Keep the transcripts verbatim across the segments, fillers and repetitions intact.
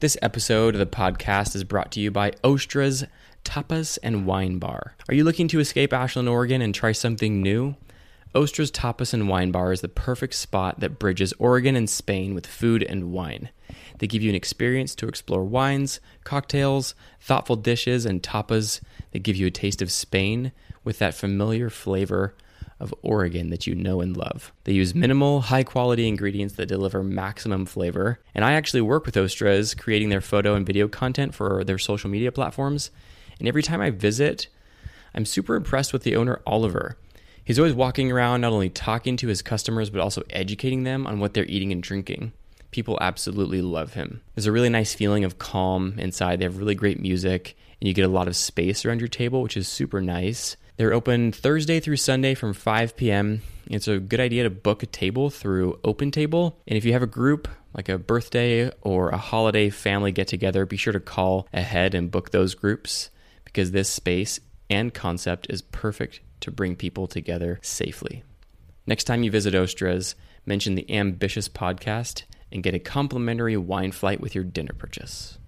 This episode of the podcast is brought to you by Ostra's Tapas and Wine Bar. Are you looking to escape Ashland, Oregon and try something new? Ostra's Tapas and Wine Bar is the perfect spot that bridges Oregon and Spain with food and wine. They give you an experience to explore wines, cocktails, thoughtful dishes, and tapas that give you a taste of Spain with that familiar flavor of Oregon that you know and love. They use minimal, high-quality ingredients that deliver maximum flavor. And I actually work with Ostra's, creating their photo and video content for their social media platforms. And every time I visit, I'm super impressed with the owner, Oliver. He's always walking around, not only talking to his customers, but also educating them on what they're eating and drinking. People absolutely love him. There's a really nice feeling of calm inside. They have really great music, and you get a lot of space around your table, which is super nice. They're open Thursday through Sunday from five p.m. It's a good idea to book a table through OpenTable. And if you have a group, like a birthday or a holiday family get-together, be sure to call ahead and book those groups because this space and concept is perfect to bring people together safely. Next time you visit Ostra's, mention the Ambitious podcast and get a complimentary wine flight with your dinner purchase.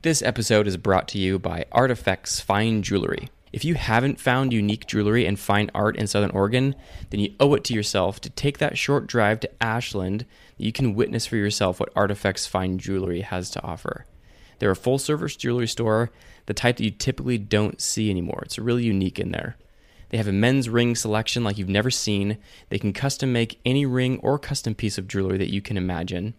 This episode is brought to you by Artifacts Fine Jewelry. If you haven't found unique jewelry and fine art in Southern Oregon, then you owe it to yourself to take that short drive to Ashland that you can witness for yourself what Artifacts Fine Jewelry has to offer. They're a full-service jewelry store, the type that you typically don't see anymore. It's really unique in there. They have a men's ring selection like you've never seen. They can custom make any ring or custom piece of jewelry that you can imagine.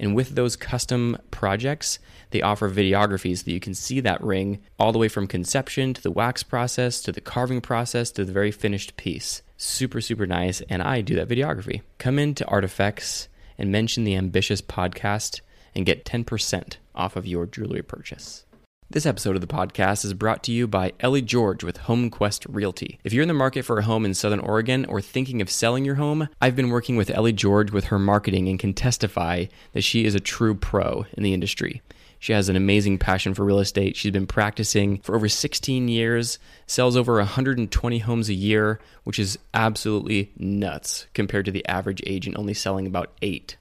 And with those custom projects, they offer videographies that you can see that ring all the way from conception to the wax process, to the carving process, to the very finished piece. Super, super nice. And I do that videography. Come into Artifacts and mention the Ambitious podcast and get ten percent off of your jewelry purchase. This episode of the podcast is brought to you by Ellie George with HomeQuest Realty. If you're in the market for a home in Southern Oregon or thinking of selling your home, I've been working with Ellie George with her marketing and can testify that she is a true pro in the industry. She has an amazing passion for real estate. She's been practicing for over sixteen years, sells over one hundred twenty homes a year, which is absolutely nuts compared to the average agent only selling about eight.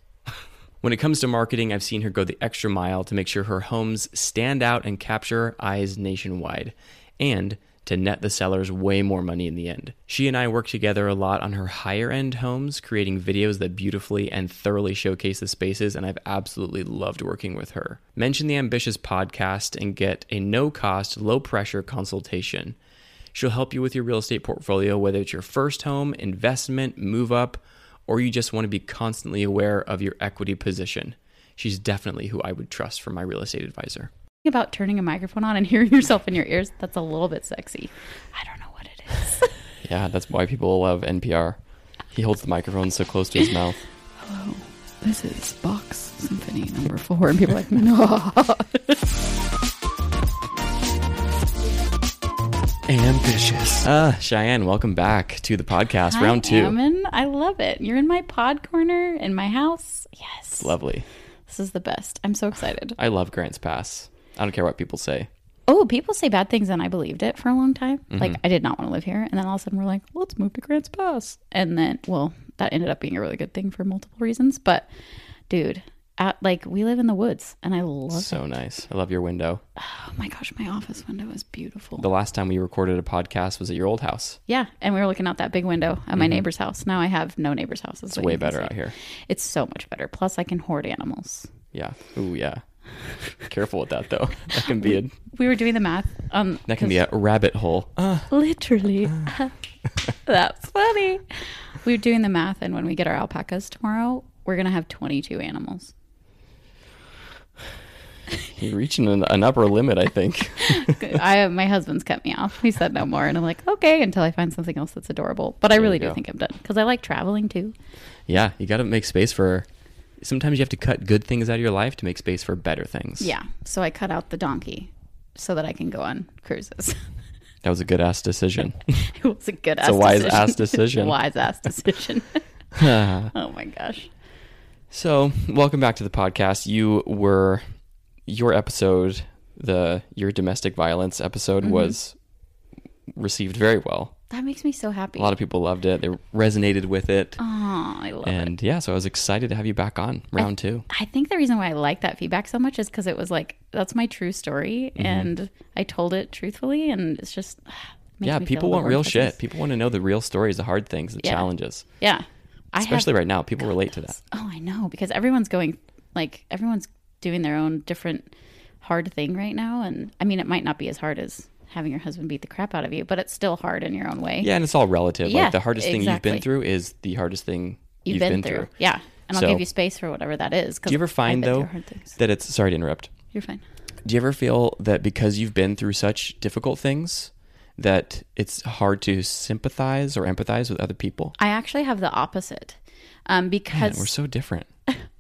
When it comes to marketing, I've seen her go the extra mile to make sure her homes stand out and capture eyes nationwide, and to net the sellers way more money in the end. She and I work together a lot on her higher-end homes, creating videos that beautifully and thoroughly showcase the spaces, and I've absolutely loved working with her. Mention the Ambitious podcast and get a no-cost, low-pressure consultation. She'll help you with your real estate portfolio, whether it's your first home, investment, move-up, or you just want to be constantly aware of your equity position. She's definitely who I would trust for my real estate advisor. About turning a microphone on and hearing yourself in your ears, that's a little bit sexy. I don't know what it is. Yeah, that's why people love N P R. He holds the microphone so close to his mouth. Hello, this is Box Symphony number four. And people are like, no. Ambitious. Ah, uh, Cheyenne, welcome back to the podcast. Hi, round two. Ammon, I love it. You're in my pod corner in my house. Yes. It's lovely. This is the best. I'm so excited. I love Grants Pass. I don't care what people say. Oh, people say bad things and I believed it for a long time. Mm-hmm. Like I did not want to live here. And then all of a sudden we're like, let's move to Grants Pass. And then, well, that ended up being a really good thing for multiple reasons. But dude, at, like we live in the woods and I love so it. So nice. I love your window. Oh my gosh, my office window is beautiful. The last time we recorded a podcast was at your old house. Yeah, and we were looking out that big window at mm-hmm. my neighbor's house. Now I have no neighbor's house. It's way better out here. It's so much better. Plus I can hoard animals. Yeah. Ooh, yeah. Careful with that though. That can be a... We were doing the math. Um, that can be a rabbit hole. Uh, literally. Uh. That's funny. We were doing the math and when we get our alpacas tomorrow, we're going to have twenty-two animals. You're reaching an, an upper limit, I think. I my husband's cut me off. He said no more, and I'm like, okay, until I find something else that's adorable. But I there really do go. think I'm done because I like traveling too. Yeah, you got to make space for. Sometimes you have to cut good things out of your life to make space for better things. Yeah, so I cut out the donkey so that I can go on cruises. That was a good ass decision. It was a good. It's ass a wise decision. ass decision. Wise ass decision. Oh my gosh. So welcome back to the podcast. You were. Your episode, the your domestic violence episode, mm-hmm. was received very well. That makes me so happy. A lot of people loved it. They resonated with it. Oh, I love and, it. And yeah, so I was excited to have you back on round I th- two. I think the reason why I like that feedback so much is because it was like, that's my true story. Mm-hmm. And I told it truthfully. And it's just, it makes yeah, me people want real shit. This. People want to know the real stories, the hard things, the yeah. challenges. Yeah. Especially I have, right now, people God, relate to that. Oh, I know. Because everyone's going, like, everyone's doing their own different hard thing right now. And I mean, it might not be as hard as having your husband beat the crap out of you, but it's still hard in your own way. Yeah, and it's all relative. Yeah, like the hardest exactly. thing you've been through is the hardest thing you've, you've been, been through. through. Yeah, and I'll so, give you space for whatever that is. Do you ever find, though, that it's... Sorry to interrupt. You're fine. Do you ever feel that because you've been through such difficult things that it's hard to sympathize or empathize with other people? I actually have the opposite. Um, because Man, we're so different.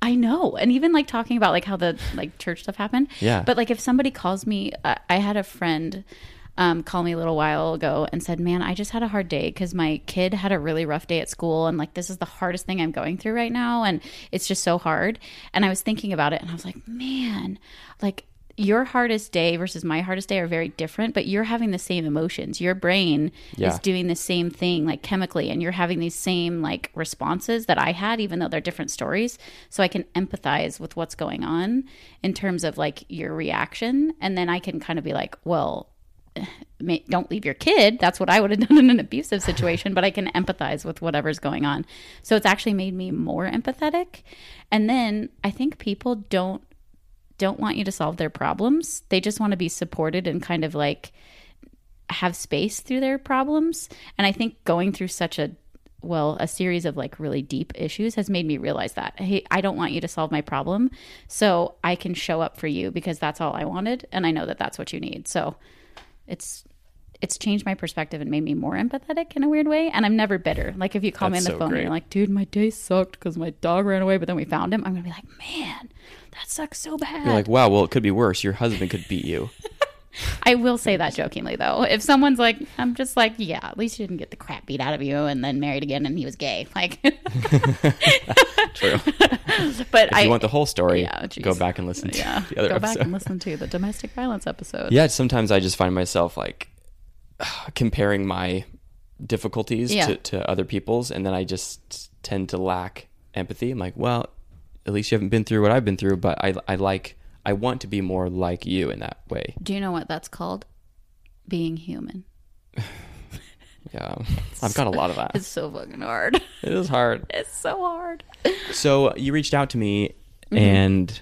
I know. And even like talking about like how the like church stuff happened. Yeah. But like if somebody calls me, uh, I had a friend... Um, called me a little while ago and said, man, I just had a hard day because my kid had a really rough day at school. And like, this is the hardest thing I'm going through right now. And it's just so hard. And I was thinking about it and I was like, man, like your hardest day versus my hardest day are very different, but you're having the same emotions. Your brain yeah. is doing the same thing, like chemically, and you're having these same like responses that I had, even though they're different stories. So I can empathize with what's going on in terms of like your reaction. And then I can kind of be like, well, don't leave your kid. That's what I would have done in an abusive situation, but I can empathize with whatever's going on. So it's actually made me more empathetic. And then I think people don't don't want you to solve their problems. They just want to be supported and kind of like have space through their problems. And I think going through such a well, a series of like really deep issues has made me realize that, hey, I don't want you to solve my problem, so I can show up for you because that's all I wanted. And I know that that's what you need. So It's it's changed my perspective and made me more empathetic in a weird way. And I'm never bitter. Like if you call that's me on the so phone great. And you're like, dude, my day sucked because my dog ran away, but then we found him. I'm going to be like, man, that sucks so bad. You're like, wow, well, it could be worse. Your husband could beat you. I will say that jokingly, though. If someone's like, I'm just like, yeah, at least you didn't get the crap beat out of you and then married again and he was gay. Like, true. But if I, you want the whole story, yeah, go back and listen to yeah, the other go episode. Go back and listen to the domestic violence episode. Yeah, sometimes I just find myself like comparing my difficulties yeah. to, to other people's, and then I just tend to lack empathy. I'm like, well, at least you haven't been through what I've been through, but I, I like... I want to be more like you in that way. Do you know what that's called? Being human. Yeah. I've got a lot of that. It's so fucking hard. It is hard. It's so hard. So you reached out to me mm-hmm. and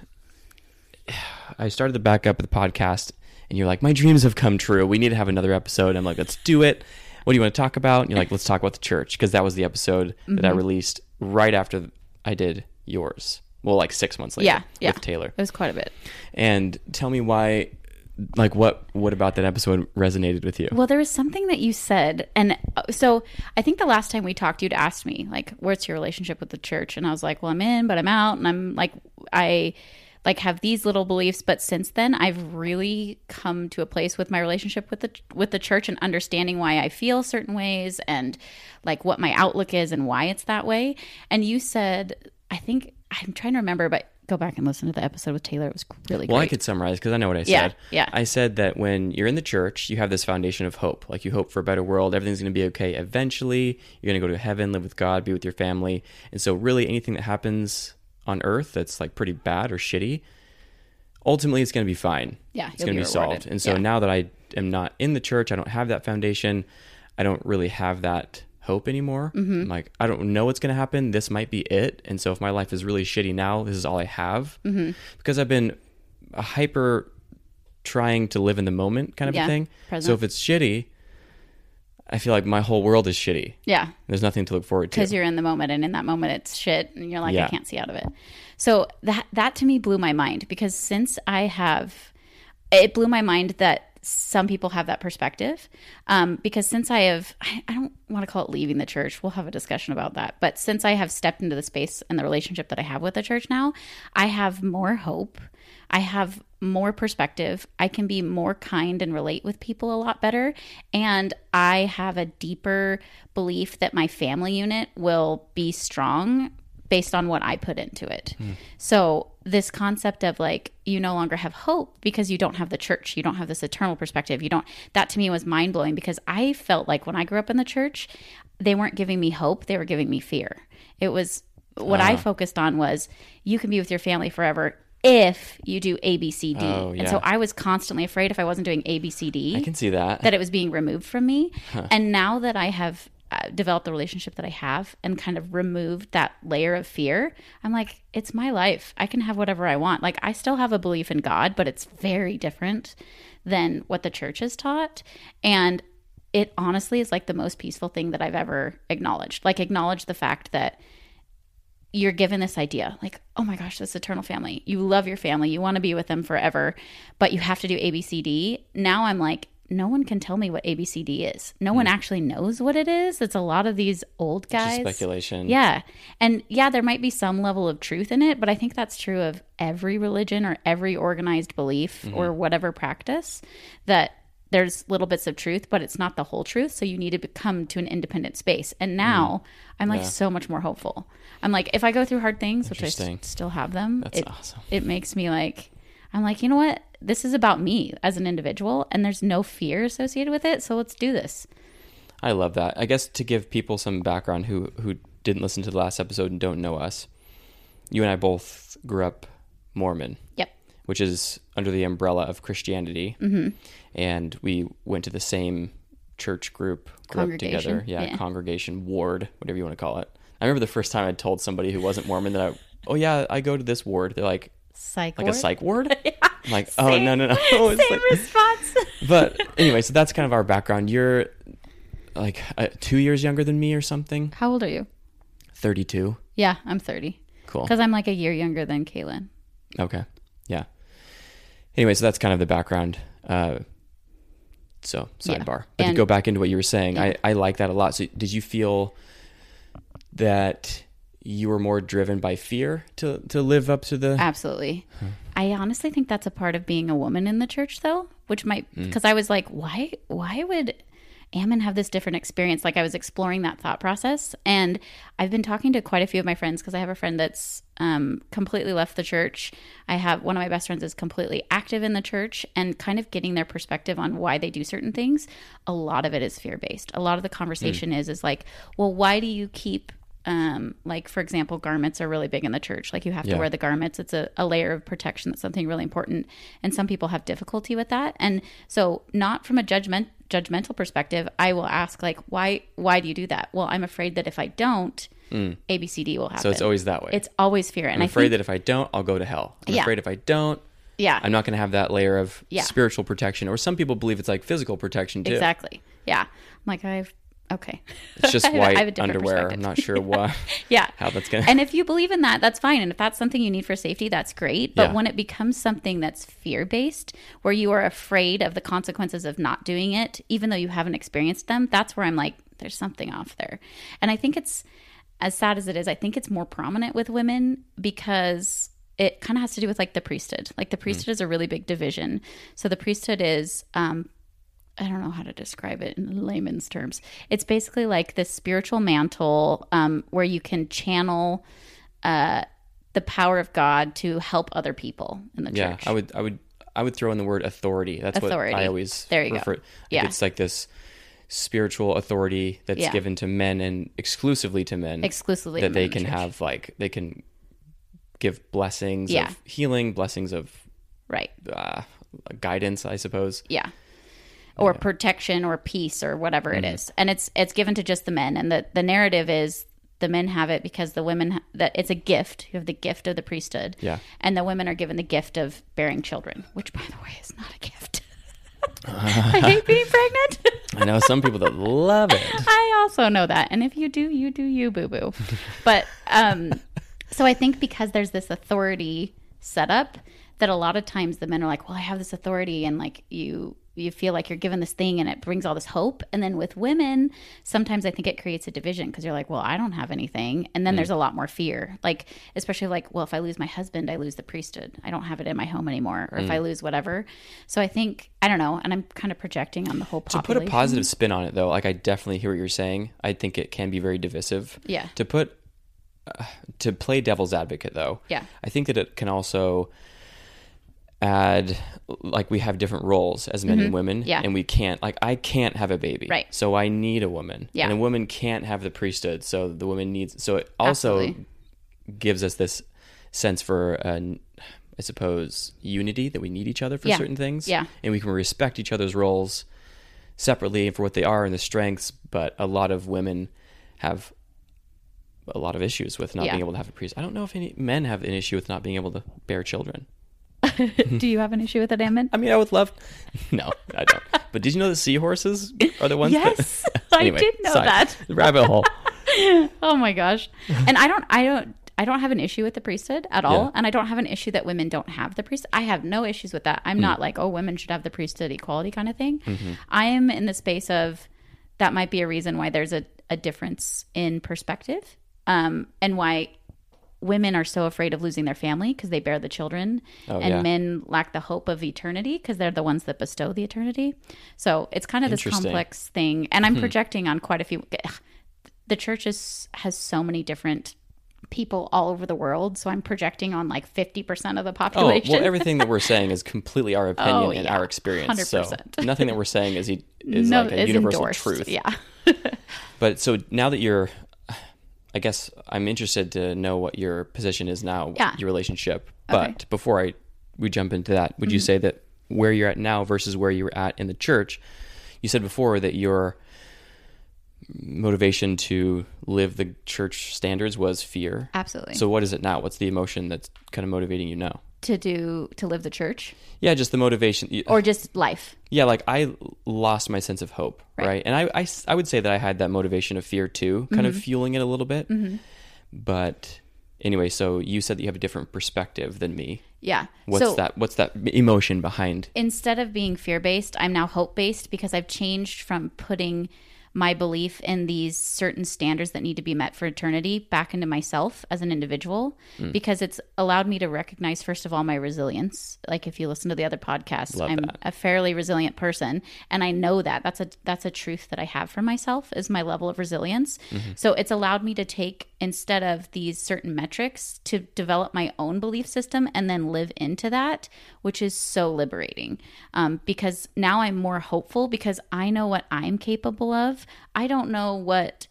I started the back up of the podcast and you're like, my dreams have come true. We need to have another episode. I'm like, let's do it. What do you want to talk about? And you're like, let's talk about the church. Because that was the episode mm-hmm. that I released right after I did yours. Well, like six months later yeah, yeah. with Taylor. It was quite a bit. And tell me why, like what, what about that episode resonated with you? Well, there was something that you said. And so I think the last time we talked, you'd asked me like, what's your relationship with the church? And I was like, well, I'm in, but I'm out. And I'm like, I like have these little beliefs. But since then, I've really come to a place with my relationship with the, with the church and understanding why I feel certain ways and like what my outlook is and why it's that way. And you said, I think... I'm trying to remember, but go back and listen to the episode with Taylor. It was really well, great. Well, I could summarize because I know what I said. Yeah, yeah. I said that when you're in the church, you have this foundation of hope. Like you hope for a better world. Everything's going to be okay eventually. You're going to go to heaven, live with God, be with your family. And so really anything that happens on earth that's like pretty bad or shitty, ultimately it's going to be fine. Yeah, it's going to be, be solved. And so yeah. now that I am not in the church, I don't have that foundation. I don't really have that hope anymore. Mm-hmm. I'm like, I don't know what's going to happen. This might be it. And so if my life is really shitty now, this is all I have mm-hmm. because I've been hyper trying to live in the moment kind of yeah, a thing. Present. So if it's shitty, I feel like my whole world is shitty. Yeah. There's nothing to look forward to. Because you're in the moment and in that moment it's shit and you're like, yeah. I can't see out of it. So that, that to me blew my mind because since I have, it blew my mind that some people have that perspective um, because since I have, I, I don't want to call it leaving the church. We'll have a discussion about that. But since I have stepped into the space and the relationship that I have with the church now, I have more hope. I have more perspective. I can be more kind and relate with people a lot better. And I have a deeper belief that my family unit will be strong based on what I put into it. Mm. So this concept of like, you no longer have hope because you don't have the church. You don't have this eternal perspective. You don't, that to me was mind blowing because I felt like when I grew up in the church, they weren't giving me hope. They were giving me fear. It was what uh-huh. I focused on was you can be with your family forever if you do A, B, C, D. Oh, yeah. And so I was constantly afraid if I wasn't doing A, B, C, D. I can see that. That it was being removed from me. Huh. And now that I have Uh, developed the relationship that I have and kind of removed that layer of fear, I'm like, it's my life. I can have whatever I want. Like, I still have a belief in God, but it's very different than what the church has taught. And it honestly is like the most peaceful thing that I've ever acknowledged. Like, acknowledge the fact that you're given this idea, like, oh my gosh, this eternal family. You love your family. You want to be with them forever, but you have to do A, B, C, D. Now I'm like, no one can tell me what A B C D is. No mm. one actually knows what it is. It's a lot of these old guys. Just speculation. Yeah. And yeah, there might be some level of truth in it, but I think that's true of every religion or every organized belief mm-hmm. or whatever practice, that there's little bits of truth, but it's not the whole truth. So you need to come to an independent space. And now mm. I'm like yeah. so much more hopeful. I'm like, if I go through hard things, which I st- still have them, that's it, awesome. It makes me like, I'm like, you know what? This is about me as an individual, and there's no fear associated with it. So let's do this. I love that. I guess to give people some background who, who didn't listen to the last episode and don't know us, you and I both grew up Mormon. Yep. Which is under the umbrella of Christianity. Mm-hmm. And we went to the same church group, grew up together. Yeah, yeah. Congregation, ward, whatever you want to call it. I remember the first time I told somebody who wasn't Mormon that, I, oh yeah, I go to this ward. They're like, psych like ward? A psych ward? Yeah. I'm like, same, oh, no, no, no. Oh, same like, response. But anyway, so that's kind of our background. You're like uh, two years younger than me or something. How old are you? thirty-two. Yeah, I'm thirty. Cool. Because I'm like a year younger than Kaylin. Okay. Yeah. Anyway, so that's kind of the background. Uh, so sidebar. Yeah. But and, to go back into what you were saying, yeah. I, I like that a lot. So did you feel that you were more driven by fear to, to live up to the... Absolutely. Hmm. I honestly think that's a part of being a woman in the church, though, which might... Because mm. I was like, why why would Ammon have this different experience? Like, I was exploring that thought process, and I've been talking to quite a few of my friends, because I have a friend that's um, completely left the church. I have... One of my best friends is completely active in the church, and kind of getting their perspective on why they do certain things. A lot of it is fear-based. A lot of the conversation mm. is, is like, well, why do you keep... Um, like, for example, garments are really big in the church. Like, you have yeah. to wear the garments. It's a, a layer of protection. That's something really important. And some people have difficulty with that. And so not from a judgment judgmental perspective, I will ask, like, why why do you do that? Well, I'm afraid that if I don't, mm. A, B, C, D will happen. So it's always that way. It's always fear. And I'm I afraid think, that if I don't, I'll go to hell. I'm yeah. afraid if I don't, yeah. I'm not going to have that layer of yeah. spiritual protection. Or some people believe it's like physical protection too. Exactly. Yeah. I'm like, I've... Okay. It's just white underwear. I'm not sure why. Yeah. How that's going to... And if you believe in that, that's fine. And if that's something you need for safety, that's great. But yeah. when it becomes something that's fear-based, where you are afraid of the consequences of not doing it, even though you haven't experienced them, that's where I'm like, there's something off there. And I think it's, as sad as it is, I think it's more prominent with women because... It kind of has to do with like the priesthood. Like the priesthood mm. is a really big division. So the priesthood is... um I don't know how to describe it in layman's terms. It's basically like this spiritual mantle um, where you can channel uh, the power of God to help other people in the yeah, church. Yeah, I would, I would, I would throw in the word authority. That's authority. What I always there you refer. Go. Yeah, it's like this spiritual authority that's yeah. given to men and exclusively to men. Exclusively that they can the have, like they can give blessings yeah. of healing, blessings of right uh, guidance, I suppose. Yeah. Or yeah. protection or peace or whatever mm-hmm. it is. And it's it's given to just the men. And the, the narrative is the men have it because the women, ha- that it's a gift. You have the gift of the priesthood. Yeah. And the women are given the gift of bearing children, which, by the way, is not a gift. I hate being pregnant. I know some people that love it. I also know that. And if you do, you do you, boo-boo. But um, so I think because there's this authority set up that a lot of times the men are like, well, I have this authority and like you... you feel like you're given this thing and it brings all this hope. And then with women, sometimes I think it creates a division because you're like, well, I don't have anything. And then mm. there's a lot more fear, like, especially like, well, if I lose my husband, I lose the priesthood. I don't have it in my home anymore. Or mm. if I lose whatever. So I think, I don't know. And I'm kind of projecting on the whole population. To put a positive spin on it though, like I definitely hear what you're saying. I think it can be very divisive. Yeah. To put uh, to play devil's advocate, though, yeah, I think that it can also add, like, we have different roles as men mm-hmm. and women, yeah. and we can't, like, I can't have a baby, right? So I need a woman, yeah. and a woman can't have the priesthood, so the woman needs. So it also Absolutely. gives us this sense for, uh, I suppose, unity, that we need each other for yeah. certain things, yeah, and we can respect each other's roles separately and for what they are and the strengths. But a lot of women have a lot of issues with not yeah. being able to have a priest. I don't know if any men have an issue with not being able to bear children. Do you have an issue with it, Ammon? I mean, I would love... No, I don't. But did you know that seahorses are the ones yes, that... Yes, anyway, I did know sorry. that. Rabbit hole. Oh my gosh. And I don't... I don't... I don't have an issue with the priesthood at all. Yeah. And I don't have an issue that women don't have the priesthood. I have no issues with that. I'm mm. not like, oh, women should have the priesthood equality kind of thing. Mm-hmm. I am in the space of that might be a reason why there's a, a difference in perspective, um, and why women are so afraid of losing their family because they bear the children, oh, and yeah. men lack the hope of eternity because they're the ones that bestow the eternity. So it's kind of this complex thing. And I'm hmm. projecting on quite a few. The church is, has so many different people all over the world, so I'm projecting on like fifty percent of the population. Oh, well, everything that we're saying is completely our opinion oh, yeah. and our experience. one hundred percent. So nothing that we're saying is e- is no, like a is universal endorsed. truth. Yeah. But so now that you're, I guess I'm interested to know what your position is now, yeah. your relationship. But okay. before I we jump into that, would mm-hmm. you say that where you're at now versus where you were at in the church? You said before that your motivation to live the church standards was fear. Absolutely. So what is it now? What's the emotion that's kind of motivating you now? To do, to live the church? Yeah, just the motivation. Or just life. Yeah, like I lost my sense of hope, right? right? And I, I, I would say that I had that motivation of fear too, kind mm-hmm. of fueling it a little bit. Mm-hmm. But anyway, so you said that you have a different perspective than me. Yeah. What's so, that What's that emotion behind? Instead of being fear-based, I'm now hope-based because I've changed from putting my belief in these certain standards that need to be met for eternity back into myself as an individual, mm. because it's allowed me to recognize, first of all, my resilience. Like if you listen to the other podcast, Love I'm that. a fairly resilient person. And I know that that's a, that's a truth that I have for myself, is my level of resilience. Mm-hmm. So it's allowed me to take, instead of these certain metrics, to develop my own belief system and then live into that, which is so liberating. Um, because now I'm more hopeful because I know what I'm capable of. I don't know what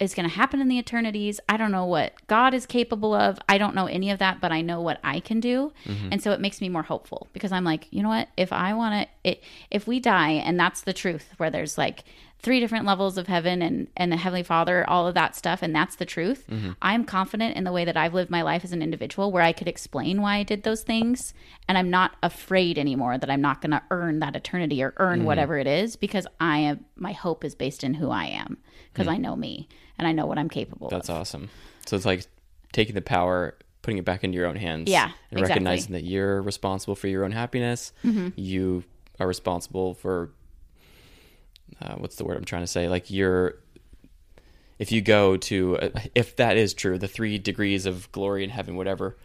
is going to happen in the eternities. I don't know what God is capable of. I don't know any of that, but I know what I can do. Mm-hmm. And so it makes me more hopeful because I'm like, you know what, if I want to, if we die, and that's the truth, where there's like three different levels of heaven and, and the Heavenly Father, all of that stuff, and that's the truth. Mm-hmm. I'm confident in the way that I've lived my life as an individual, where I could explain why I did those things, and I'm not afraid anymore that I'm not going to earn that eternity or earn mm-hmm. whatever it is, because I am, my hope is based in who I am, because mm-hmm. I know me and I know what I'm capable that's of. That's awesome. So it's like taking the power, putting it back into your own hands, yeah, and exactly. recognizing that you're responsible for your own happiness. Mm-hmm. You are responsible for Uh, what's the word I'm trying to say? Like you're, if you go to, uh, if that is true, the three degrees of glory in heaven, whatever,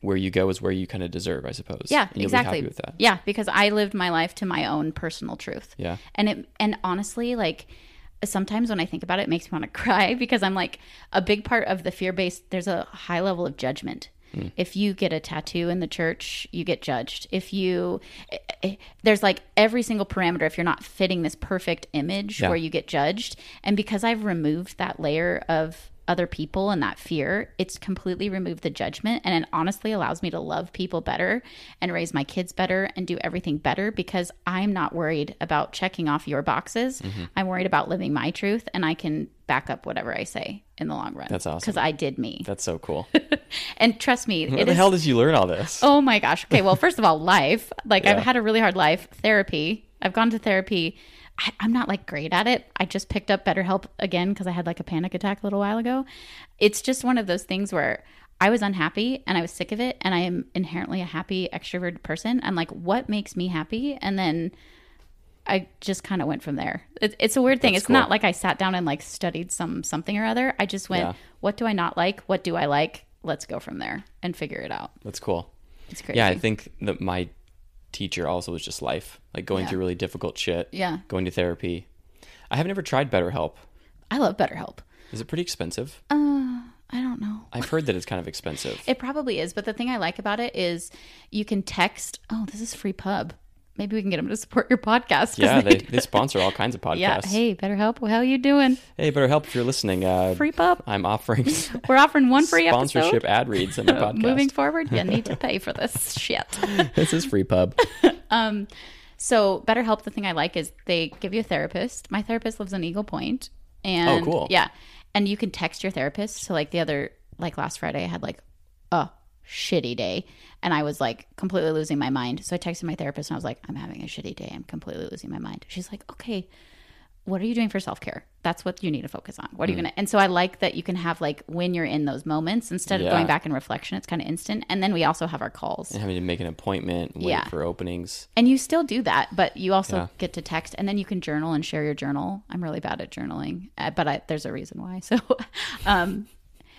where you go is where you kind of deserve, I suppose. Yeah, and you'll exactly. be happy with that. Yeah, because I lived my life to my own personal truth. Yeah, and it, and honestly, like sometimes when I think about it, it makes me want to cry because I'm like, a big part of the fear-based, there's a high level of judgment. Mm. If you get a tattoo in the church, you get judged. If you, there's like every single parameter, if you're not fitting this perfect image yeah. where you get judged. And because I've removed that layer of other people and that fear, it's completely removed the judgment, and it honestly allows me to love people better and raise my kids better and do everything better, because I'm not worried about checking off your boxes. Mm-hmm. I'm worried about living my truth, and I can back up whatever I say in the long run. That's awesome. Because I did me. That's so cool. And trust me. Where the is... hell did you learn all this? Oh my gosh. Okay. Well, first of all, life. Like yeah. I've had a really hard life. Therapy. I've gone to therapy. I, I'm not like great at it. I just picked up BetterHelp again because I had like a panic attack a little while ago. It's just one of those things where I was unhappy and I was sick of it. And I am inherently a happy, extroverted person. I'm like, what makes me happy? And then I just kind of went from there. It, it's a weird thing. That's it's cool. Not like I sat down and like studied some something or other. I just went, yeah. what do I not like? What do I like? Let's go from there and figure it out. That's cool. It's crazy. Yeah, I think that my teacher also was just life, like going yeah. through really difficult shit. Yeah. Going to therapy. I have never tried BetterHelp. I love BetterHelp. Is it pretty expensive? Uh, I don't I've heard that it's kind of expensive. It probably is. But the thing I like about it is you can text, oh, this is free pub. Maybe we can get them to support your podcast. Yeah, they, they, they sponsor all kinds of podcasts. Yeah. Hey, BetterHelp, how are you doing? Hey, BetterHelp, if you're listening. Uh, free pub. I'm offering. We're offering one free sponsorship episode. Sponsorship ad reads in the podcast. Moving forward, you need to pay for this shit. This is free pub. um, So BetterHelp, the thing I like is they give you a therapist. My therapist lives in Eagle Point. And, oh, cool. Yeah. And you can text your therapist. So like the other, like last Friday, I had like, oh. shitty day, and I was like completely losing my mind. So I texted my therapist and I was like, I'm having a shitty day, I'm completely losing my mind. She's like, okay, what are you doing for self-care? That's what you need to focus on. What are mm. you gonna and so I like that you can have like when you're in those moments instead yeah. of going back in reflection. It's kind of instant. And then we also have our calls and having to make an appointment, wait yeah. for openings, and you still do that, but you also yeah. get to text, and then you can journal and share your journal. I'm really bad at journaling, but I, there's a reason why. So um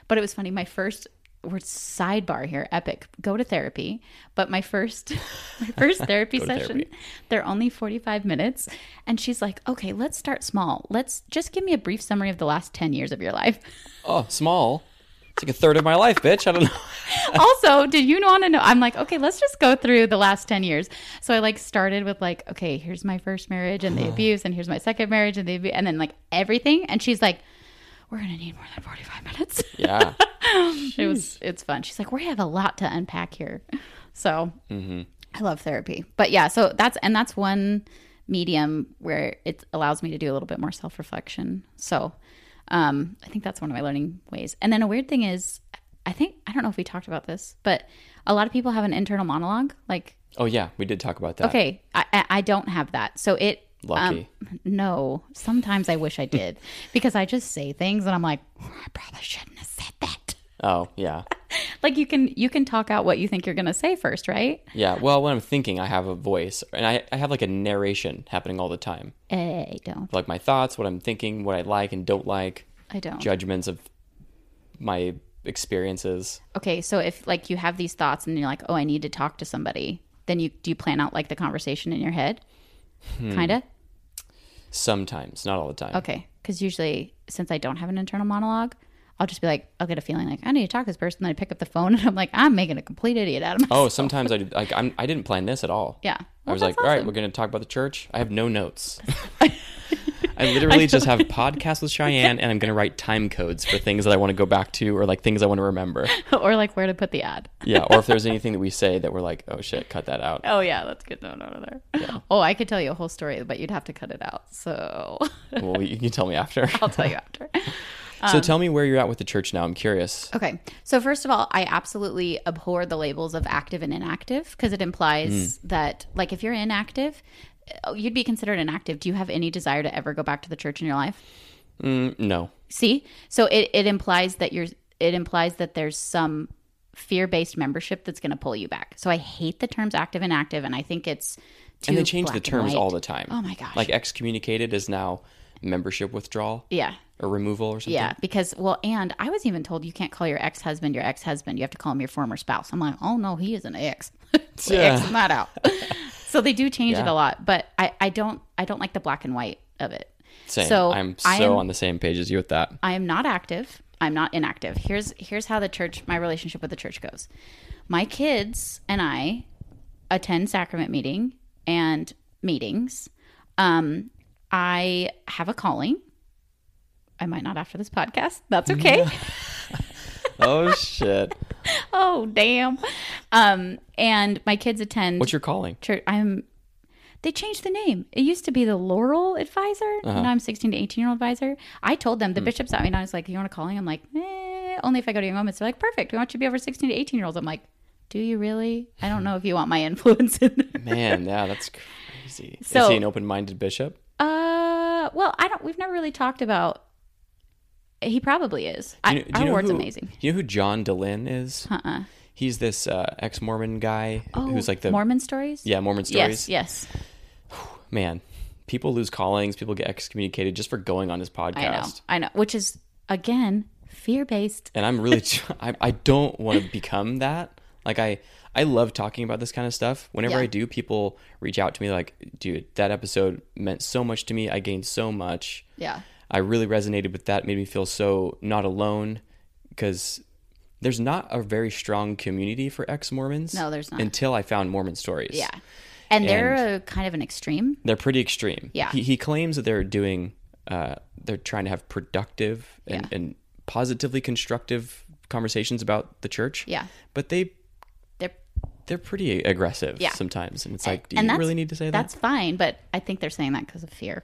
but it was funny, my first We're sidebar here. Epic. Go to therapy. But my first, my first therapy session, therapy. They're only forty-five minutes. And she's like, okay, let's start small. Let's just give me a brief summary of the last ten years of your life. Oh, small. It's like a third of my life, bitch. I don't know. Also, did you want to know? I'm like, okay, let's just go through the last ten years. So I like started with like, okay, here's my first marriage and the abuse, and here's my second marriage and the abuse, and then like everything. And she's like, we're going to need more than forty-five minutes. Yeah. It was, it's fun. She's like, we have a lot to unpack here. So mm-hmm. I love therapy. But yeah, so that's, and that's one medium where it allows me to do a little bit more self-reflection. So um, I think that's one of my learning ways. And then a weird thing is, I think, I don't know if we talked about this, but a lot of people have an internal monologue. Like, oh yeah, we did talk about that. Okay. I, I don't have that. So it, Lucky. Um, no, sometimes I wish I did because I just say things and I'm like, oh, I probably shouldn't have said that. Oh, yeah. Like you can you can talk out what you think you're going to say first, right? Yeah. Well, when I'm thinking, I have a voice and I, I have like a narration happening all the time. I don't. Like my thoughts, what I'm thinking, what I like and don't like. I don't. Judgments of my experiences. Okay. So if like you have these thoughts and you're like, oh, I need to talk to somebody, then you do you plan out like the conversation in your head? Hmm. Kind of? Sometimes, not all the time. Okay, because usually since I don't have an internal monologue, I'll just be like, I'll get a feeling like I need to talk to this person. Then I pick up the phone and I'm like, I'm making a complete idiot out of myself. Oh, sometimes I like I'm, I didn't plan this at all. Yeah, well, I was like, awesome. All right, we're gonna talk about the church. I have no notes. I literally I just have podcasts with Cheyenne, and I'm gonna write time codes for things that I want to go back to, or like things I want to remember, or like where to put the ad. Yeah, or if there's anything that we say that we're like, oh shit, cut that out. Oh yeah, that's good. No, no, no, there. Yeah. Oh, I could tell you a whole story, but you'd have to cut it out. So. Well, you can tell me after. I'll tell you after. So um, tell me where you're at with the church now. I'm curious. Okay. So first of all, I absolutely abhor the labels of active and inactive because it implies mm. that like if you're inactive, you'd be considered inactive. Do you have any desire to ever go back to the church in your life? Mm, no. See? So it, it implies that you're it implies that there's some fear-based membership that's going to pull you back. So I hate the terms active and inactive, and I think it's too And they change the terms all the time. Oh my gosh. Like excommunicated is now membership withdrawal. Yeah. Or removal or something. Yeah, because, well, and I was even told you can't call your ex-husband your ex-husband. You have to call him your former spouse. I'm like, oh no, he is an ex. Yeah. Ex, not out. So they do change yeah. it a lot, but I, I don't I don't like the black and white of it. Same. So I'm so am, on the same page as you with that. I am not active. I'm not inactive. Here's here's how the church, my relationship with the church goes. My kids and I attend sacrament meeting and meetings. Um, I have a calling. I might not after this podcast. That's okay. Oh shit. Oh damn. Um, and my kids attend. What's your calling? Church. I'm. They changed the name. It used to be the Laurel Advisor. Uh-huh. Now I'm sixteen to eighteen year old advisor. I told them the mm. bishop's at me, and I was like, "You want a calling?" I'm like, eh, "Only if I go to young women." So they're like, "Perfect. We want you to be over sixteen to eighteen year olds." I'm like, "Do you really? I don't know if you want my influence in there." Man, yeah, that's crazy. So, is he an open-minded bishop? Uh, well, I don't. We've never really talked about. He probably is. I, do you, do our word's who, amazing. Do you know who John Dehlin is? Uh-uh. He's this uh, ex-Mormon guy oh, who's like the... Mormon Stories? Yeah, Mormon Stories. Yes, yes. Man, people lose callings. People get excommunicated just for going on his podcast. I know, I know. Which is, again, fear-based. And I'm really... I, I don't want to become that. Like, I, I love talking about this kind of stuff. Whenever yeah. I do, people reach out to me like, dude, that episode meant so much to me. I gained so much. Yeah. I really resonated with that. Made me feel so not alone because there's not a very strong community for ex-Mormons. No, there's not. Until I found Mormon Stories. Yeah. And, and they're a, kind of an extreme. They're pretty extreme. Yeah. He, he claims that they're doing, uh, they're trying to have productive and, yeah. and positively constructive conversations about the church. Yeah. But they, they're, they're pretty aggressive yeah. sometimes. And it's like, do and you really need to say that? That's fine. But I think they're saying that because of fear.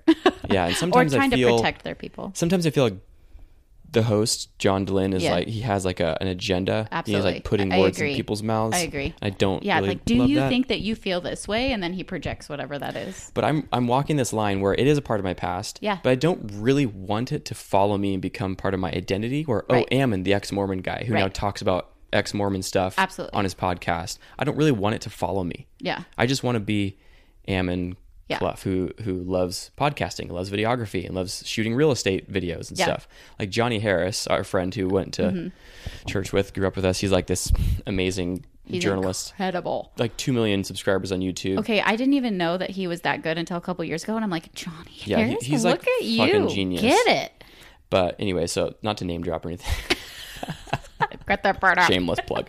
Yeah. And sometimes or trying I feel, to protect their people. Sometimes I feel like the host, John Dehlin, is yeah. like, he has like a, an agenda. Absolutely. He's like putting I, I words agree. in people's mouths. I agree. I don't yeah, really like, do love you that. think that you feel this way? And then he projects whatever that is. But I'm I'm walking this line where it is a part of my past, yeah. but I don't really want it to follow me and become part of my identity where, right. oh, Ammon, the ex-Mormon guy who right. now talks about ex-Mormon stuff Absolutely. on his podcast. I don't really want it to follow me. Yeah. I just want to be Ammon Yeah. Cluff, who who loves podcasting, loves videography, and loves shooting real estate videos and yeah. stuff. Like Johnny Harris, our friend who went to mm-hmm. church with, grew up with us. He's like this amazing He's journalist, incredible, like two million subscribers on YouTube. Okay, I didn't even know that he was that good until a couple years ago, and I'm like, Johnny yeah, Harris, he, he's look like at you, fucking genius, get it. But anyway, so not to name drop or anything. Cut that part out. Shameless plug.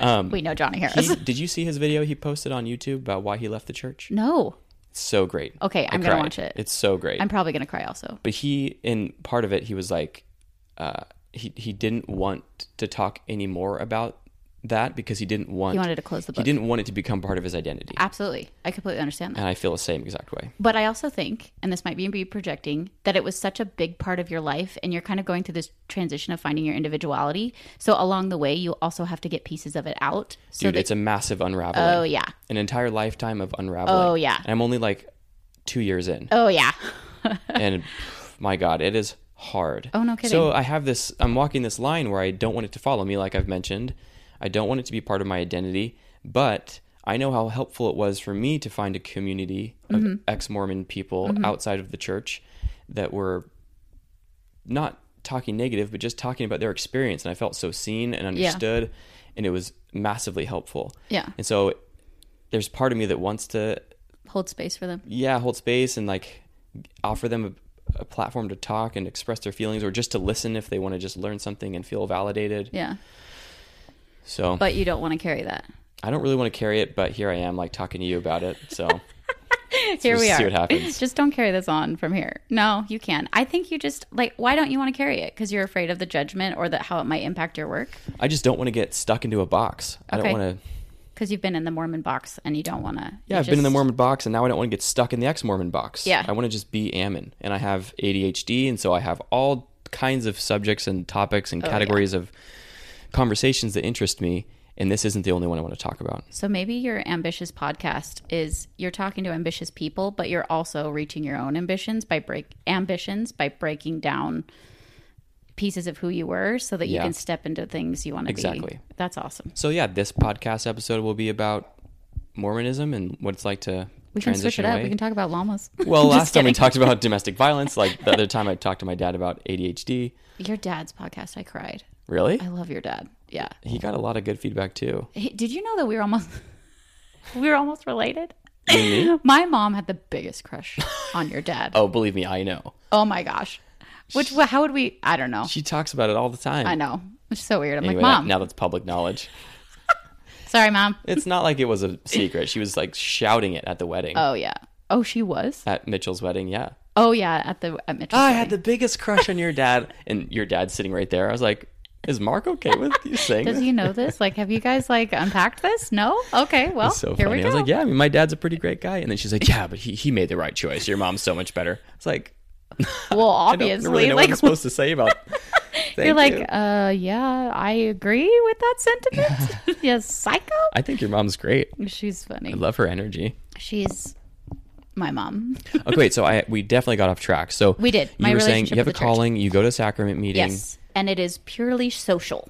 Um, we know Johnny Harris. He, did you see his video he posted on YouTube about why he left the church? No. So great. Okay, I'm gonna watch it. It's so great. I'm probably gonna cry also. But he, in part of it, he was like, uh, he he didn't want to talk any more about that because he didn't want. He wanted to close the book. He didn't want it to become part of his identity. Absolutely, I completely understand that. And I feel the same exact way. But I also think, and this might be me projecting, that it was such a big part of your life, and you're kind of going through this transition of finding your individuality. So along the way, you also have to get pieces of it out. So Dude, that- it's a massive unraveling. Oh yeah, an entire lifetime of unraveling. Oh yeah, and I'm only like two years in. Oh yeah, and my God, it is hard. Oh no kidding. So I have this. I'm walking this line where I don't want it to follow me, like I've mentioned. I don't want it to be part of my identity, but I know how helpful it was for me to find a community of mm-hmm. ex-Mormon people mm-hmm. outside of the church that were not talking negative, but just talking about their experience. And I felt so seen and understood, yeah. and it was massively helpful. Yeah. And so there's part of me that wants to... hold space for them. Yeah, hold space and like offer them a, a platform to talk and express their feelings or just to listen if they want to just learn something and feel validated. Yeah. So, but you don't want to carry that. I don't really want to carry it, but here I am, like talking to you about it. So here we are. See what happens. Just don't carry this on from here. No, you can. I think you just like. Why don't you want to carry it? Because you're afraid of the judgment or that how it might impact your work. I just don't want to get stuck into a box. Okay. I don't want to. Because you've been in the Mormon box and you don't want to. Yeah, I've just... been in the Mormon box and now I don't want to get stuck in the ex-Mormon box. Yeah, I want to just be Ammon, and I have A D H D, and so I have all kinds of subjects and topics and oh, categories yeah. of. conversations that interest me, and this isn't the only one I want to talk about. So maybe your ambitious podcast is you're talking to ambitious people, but you're also reaching your own ambitions by break ambitions by breaking down pieces of who you were so that you yeah. can step into things you want to exactly. be. Exactly. That's awesome. So yeah, this podcast episode will be about Mormonism and what it's like to we can switch it up. Away. We can talk about llamas. Well, last kidding. time we talked about domestic violence, like the other time I talked to my dad about A D H D. Your dad's podcast, I cried. Really? I love your dad. Yeah. He got a lot of good feedback too. Hey, did you know that we were almost we were almost related? Mm-hmm. My mom had the biggest crush on your dad. Oh, believe me, I know. Oh my gosh. Which she, how would we I don't know. She talks about it all the time. I know. It's so weird. I'm anyway, like, "Mom." Now that's public knowledge. Sorry, Mom. It's not like it was a secret. She was like shouting it at the wedding. Oh yeah. Oh, she was? At Mitchell's wedding, yeah. Oh yeah, at the at Mitchell's. Oh, wedding. I had the biggest crush on your dad and your dad's sitting right there. I was like, is Mark okay with you saying Does this? Does he know this? Like, have you guys, like, unpacked this? No? Okay, well, so here funny. we go. I was like, yeah, I mean, my dad's a pretty great guy. And then she's like, yeah, but he, he made the right choice. Your mom's so much better. It's like... well, obviously. I don't really know like, what I'm supposed to say about... Thank You're like, you. uh, yeah, I agree with that sentiment. Yes, psycho? I think your mom's great. She's funny. I love her energy. She's... my mom. Okay, wait, so I we definitely got off track. So we did. My you were saying you have a calling, church. You go to a sacrament meeting. Yes, and it is purely social,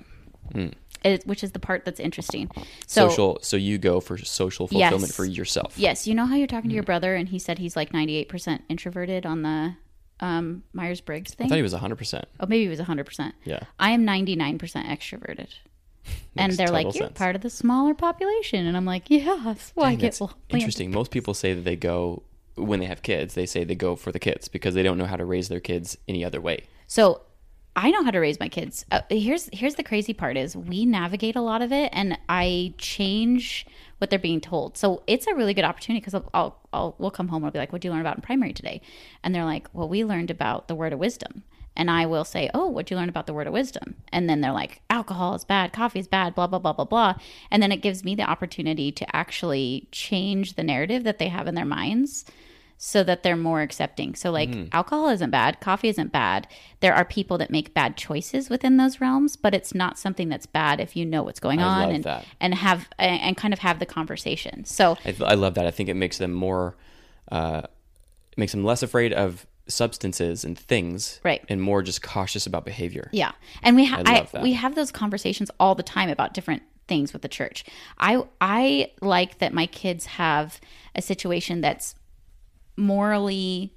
mm. it, which is the part that's interesting. So, social, so you go for social fulfillment yes. for yourself. Yes, you know how you're talking to your brother and he said he's like ninety-eight percent introverted on the um, Myers-Briggs thing? I thought he was one hundred percent. Oh, maybe he was one hundred percent. Yeah. I am ninety-nine percent extroverted. And they're like, you're sense. part of the smaller population. And I'm like, yeah, well, I get well, interesting. Most people say that they go... when they have kids, they say they go for the kids because they don't know how to raise their kids any other way. So I know how to raise my kids. Uh, here's here's the crazy part is we navigate a lot of it, and I change what they're being told. So it's a really good opportunity because I'll, I'll, I'll we'll come home and I'll be like, what did you learn about in primary today? And they're like, well, we learned about the word of wisdom. And I will say, oh, what'd you learn about the word of wisdom? And then they're like, alcohol is bad, coffee is bad, blah, blah, blah, blah, blah. And then it gives me the opportunity to actually change the narrative that they have in their minds, so that they're more accepting. So like mm. alcohol isn't bad, coffee isn't bad. There are people that make bad choices within those realms, but it's not something that's bad if you know what's going I on and that. and have and kind of have the conversation. So I, I love that. I think it makes them more uh, it makes them less afraid of substances and things, right, and more just cautious about behavior. Yeah. And we have I I, we have those conversations all the time about different things with the church. I I like that my kids have a situation that's morally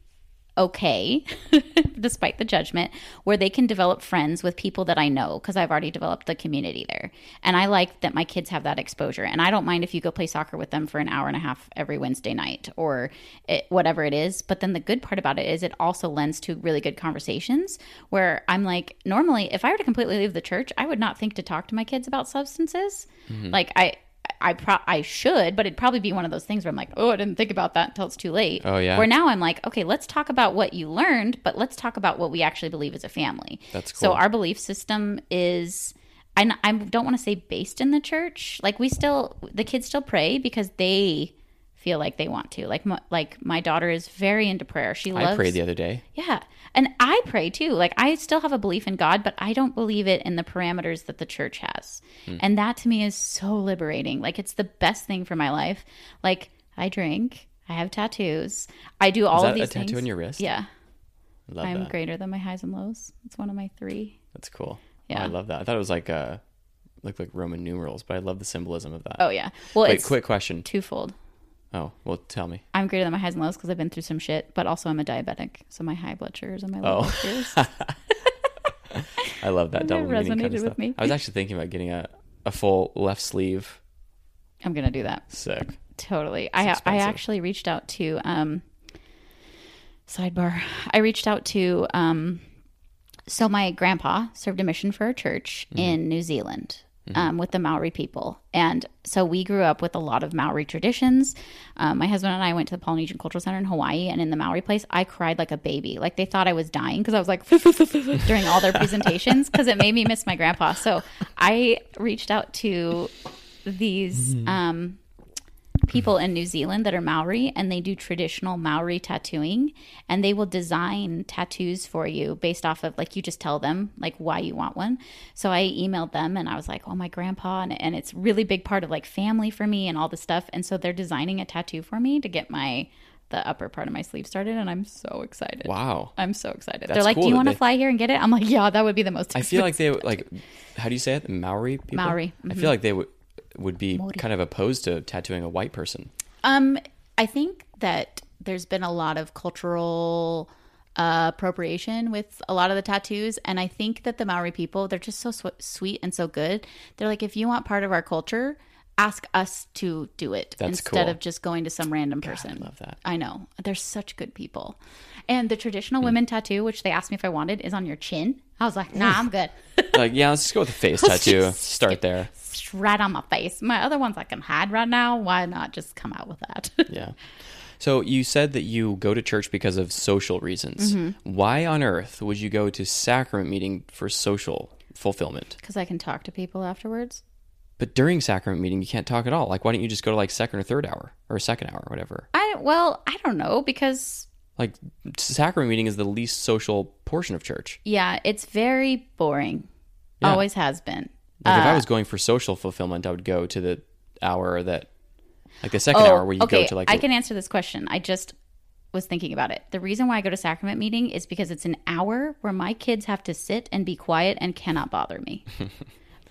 okay despite the judgment, where they can develop friends with people that I know because I've already developed the community there. And I like that my kids have that exposure, and I don't mind if you go play soccer with them for an hour and a half every Wednesday night or it, whatever it is. But then the good part about it is it also lends to really good conversations where I'm like, normally if I were to completely leave the church, I would not think to talk to my kids about substances. Mm-hmm. Like I I pro- I should, but it'd probably be one of those things where I'm like, oh, I didn't think about that until it's too late. Oh, yeah. Where now I'm like, okay, let's talk about what you learned, but let's talk about what we actually believe as a family. That's cool. So our belief system is, I, I don't want to say based in the church. Like we still, the kids still pray because they feel like they want to. Like my, like my daughter is very into prayer. She loves. I prayed the other day. Yeah. And I pray too. Like I still have a belief in God, but I don't believe it in the parameters that the church has. Mm. And that to me is so liberating. Like it's the best thing for my life. Like I drink, I have tattoos, I do all of these things. Is that a tattoo on your wrist? Yeah. I love I'm that. Greater than my highs and lows. It's one of my three. That's cool. Yeah. Oh, I love that. I thought it was like uh like like Roman numerals, but I love the symbolism of that. Oh yeah. Well, wait, it's quick question. Twofold. Oh, well, tell me. I'm greater than my highs and lows because I've been through some shit, but also I'm a diabetic, so my high blood sugars and my low oh. blood sugars. I love that double meaning kind of stuff. Me. I was actually thinking about getting a, a full left sleeve. I'm going to do that. Sick. Totally. It's I expensive. I actually reached out to, um, sidebar, I reached out to, um, so my grandpa served a mission for a church mm-hmm. in New Zealand. Um, with the Maori people. And so we grew up with a lot of Maori traditions. Um, my husband and I went to the Polynesian Cultural Center in Hawaii, and in the Maori place, I cried like a baby. Like they thought I was dying because I was like during all their presentations because it made me miss my grandpa. So I reached out to these um, people in New Zealand that are Maori, and they do traditional Maori tattooing, and they will design tattoos for you based off of like, you just tell them like why you want one. So I emailed them and I was like, oh, my grandpa, and, and it's really big part of like family for me and all this stuff. And so they're designing a tattoo for me to get my the upper part of my sleeve started, and I'm so excited. Wow. I'm so excited. That's they're like, cool, do you want to they... fly here and get it? I'm like, yeah, that would be the most expensive. I feel like they would like, how do you say it? Maori people? Maori. Mm-hmm. I feel like they would would be Mori. Kind of opposed to tattooing a white person. Um, I think that there's been a lot of cultural uh, appropriation with a lot of the tattoos. And I think that the Maori people, they're just so su- sweet and so good. They're like, if you want part of our culture, ask us to do it. That's instead cool. of just going to some random person. God, I love that. I know. They're such good people. And the traditional mm. women tattoo, which they asked me if I wanted, is on your chin. I was like, nah, I'm good. Like, yeah, let's just go with the face tattoo. Just start there. Right on my face. My other ones I can hide right now. Why not just come out with that? Yeah. So you said that you go to church because of social reasons. Mm-hmm. Why on earth would you go to sacrament meeting for social fulfillment? Because I can talk to people afterwards. But during sacrament meeting, you can't talk at all. Like, why don't you just go to like second or third hour or second hour or whatever? I well, I don't know because... Like, sacrament meeting is the least social portion of church. Yeah, it's very boring. Yeah. Always has been. Like uh, if I was going for social fulfillment, I would go to the hour that, like the second oh, hour where you okay. go to like... The, I can answer this question. I just was thinking about it. The reason why I go to sacrament meeting is because it's an hour where my kids have to sit and be quiet and cannot bother me.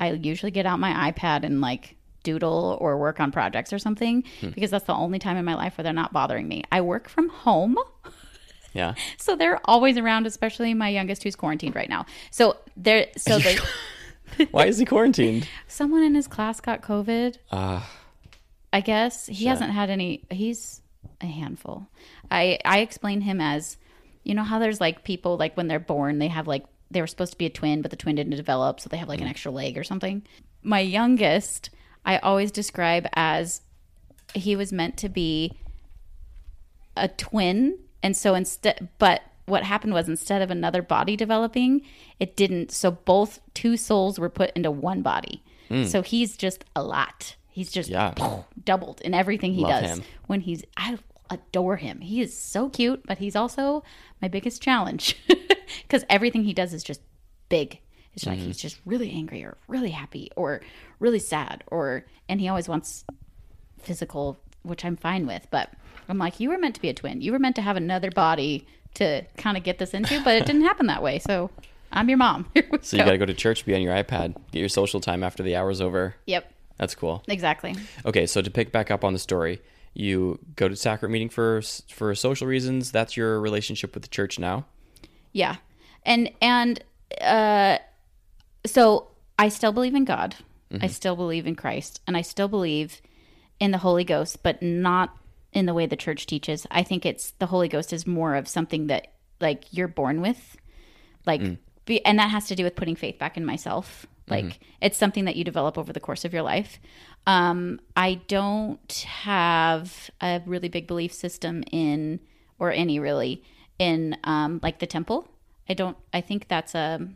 I usually get out my iPad and like doodle or work on projects or something hmm. because that's the only time in my life where they're not bothering me. I work from home. Yeah. So they're always around, especially my youngest who's quarantined right now. So they're... So they... Why is he quarantined? Someone in his class got COVID. Uh, I guess. He shit. hasn't had any. He's a handful. I, I explain him as, you know how there's like people like when they're born, they have like they were supposed to be a twin, but the twin didn't develop, so they have like an extra leg or something. My youngest, I always describe as he was meant to be a twin, and so instead, but what happened was instead of another body developing, it didn't. So both two souls were put into one body. Mm. So he's just a lot. He's just yeah. poof, doubled in everything he Love does. Him. When he's, I adore him. He is so cute, but he's also my biggest challenge because everything he does is just big. It's mm-hmm. like he's just really angry or really happy or really sad or, and he always wants physical, which I'm fine with. But I'm like, you were meant to be a twin. You were meant to have another body to kind of get this into, but it didn't happen that way. So I'm your mom. So you got to go to church, be on your iPad, get your social time after the hour's over. Yep. That's cool. Exactly. Okay. So to pick back up on the story, you go to sacrament meeting for, for social reasons. That's your relationship with the church now. Yeah. And, and, uh, so I still believe in God. Mm-hmm. I still believe in Christ, and I still believe in the Holy Ghost, but not in the way the church teaches. I think it's the Holy Ghost is more of something that like you're born with, like, mm. be, and that has to do with putting faith back in myself. Like mm-hmm. it's something that you develop over the course of your life. Um, I don't have a really big belief system in, or any really in, um, like the temple. I don't, I think that's a,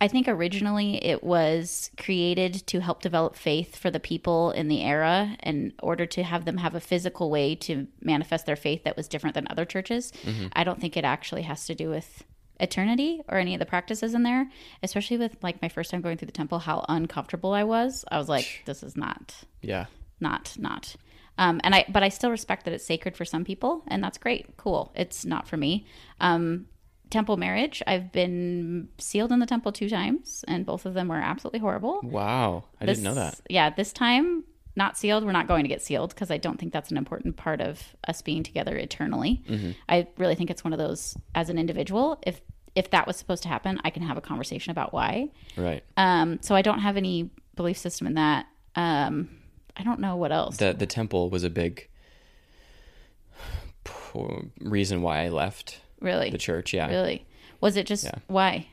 I think originally it was created to help develop faith for the people in the era in order to have them have a physical way to manifest their faith that was different than other churches. Mm-hmm. I don't think it actually has to do with eternity or any of the practices in there, especially with like my first time going through the temple, how uncomfortable I was. I was like, this is not, yeah, not, not. Um, and I, but I still respect that it's sacred for some people, and that's great. Cool. It's not for me. Um, Temple marriage. I've been sealed in the temple two times, and both of them were absolutely horrible. Wow. I this, didn't know that. Yeah. This time, not sealed. We're not going to get sealed because I don't think that's an important part of us being together eternally. Mm-hmm. I really think it's one of those, as an individual, if if that was supposed to happen, I can have a conversation about why. Right. Um. So I don't have any belief system in that. Um. I don't know what else. The, the temple was a big reason why I left. Really? The church, yeah. Really? Was it just, yeah. why?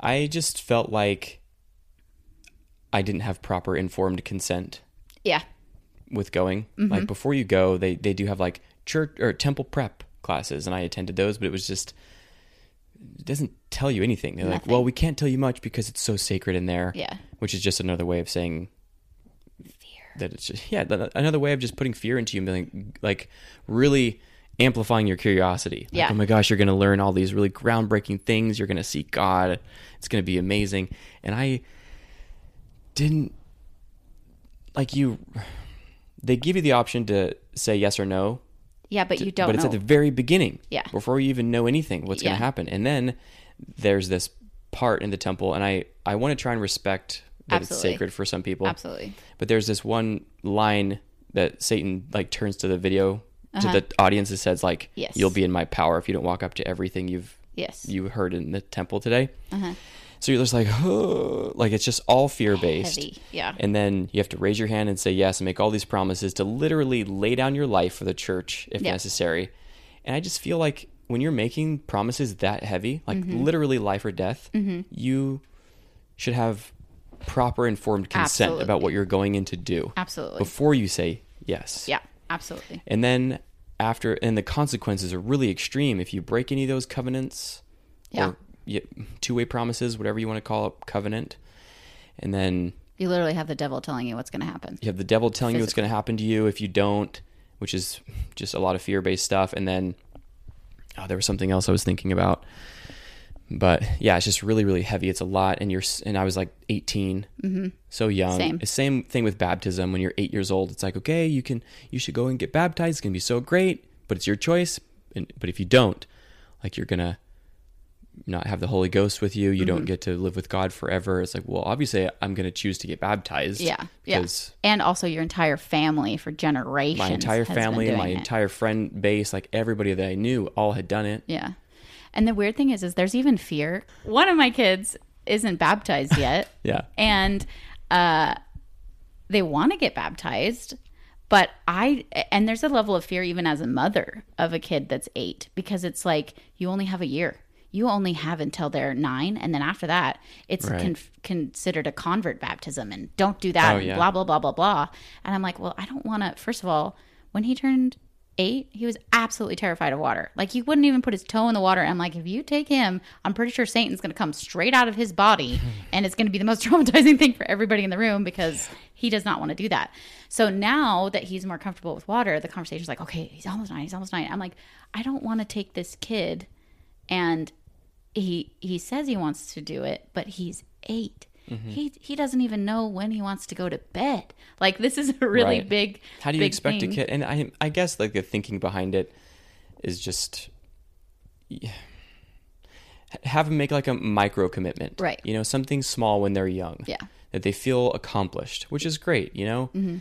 I just felt like I didn't have proper informed consent. Yeah. With going. Mm-hmm. Like, before you go, they, they do have, like, church or temple prep classes, and I attended those, but it was just, it doesn't tell you anything. They're Nothing. Like, well, we can't tell you much because it's so sacred in there. Yeah. Which is just another way of saying... Fear. That it's just, yeah, another way of just putting fear into you, and being, like, really... amplifying your curiosity. Like, yeah. oh my gosh, you're going to learn all these really groundbreaking things. You're going to see God. It's going to be amazing. And I didn't, like you, they give you the option to say yes or no. Yeah, but to, you don't But it's know. At the very beginning. Yeah. Before you even know anything, what's yeah. going to happen. And then there's this part in the temple, and I, I want to try and respect that Absolutely. It's sacred for some people. Absolutely. But there's this one line that Satan like turns to the video to uh-huh. the audience that says, like, yes. you'll be in my power if you don't walk up to everything you've yes. you heard in the temple today. Uh-huh. So you're just like, oh, like it's just all fear-based. Yeah. And then you have to raise your hand and say yes and make all these promises to literally lay down your life for the church if yep. necessary. And I just feel like when you're making promises that heavy, like mm-hmm. literally life or death, mm-hmm. you should have proper informed consent Absolutely. About what you're going in to do. Absolutely. Before you say yes. Yeah. Absolutely. And then after, and the consequences are really extreme if you break any of those covenants yeah. or two-way promises, whatever you want to call it, covenant. And then you literally have the devil telling you what's going to happen. You have the devil telling Physically. You what's going to happen to you if you don't, which is just a lot of fear-based stuff. And then, oh, there was something else I was thinking about, but yeah, it's just really, really heavy. It's a lot. And you're, and I was like eighteen, mm-hmm. so young. Same. Same thing with baptism. When you're eight years old, it's like, okay, you can, you should go and get baptized. It's going to be so great, but it's your choice. And, but if you don't, like, you're going to not have the Holy Ghost with you. You mm-hmm. don't get to live with God forever. It's like, well, obviously I'm going to choose to get baptized. Yeah. Yeah. And also your entire family for generations. My entire family, my it. entire friend base, like everybody that I knew all had done it. Yeah. And the weird thing is, is there's even fear. One of my kids isn't baptized yet. yeah. And uh, they want to get baptized. But I, and there's a level of fear even as a mother of a kid that's eight, because it's like, you only have a year. you only have until they're nine. And then after that, it's right. con- considered a convert baptism and don't do that. Oh, and yeah. Blah, blah, blah, blah, blah. And I'm like, well, I don't want to. First of all, when he turned eight, he was absolutely terrified of water. Like, he wouldn't even put his toe in the water. I'm like, if you take him, I'm pretty sure Satan's going to come straight out of his body. And it's going to be the most traumatizing thing for everybody in the room, because he does not want to do that. So now that he's more comfortable with water, the conversation's like, okay, he's almost nine. He's almost nine. I'm like, I don't want to take this kid. And he he says he wants to do it, but he's eight. Mm-hmm. He he doesn't even know when he wants to go to bed. Like, this is a really right. big. How do you big expect thing. a kid? And I I guess like the thinking behind it is just yeah. have him make like a micro commitment, right? You know, something small when they're young, yeah, that they feel accomplished, which is great. You know, mm-hmm.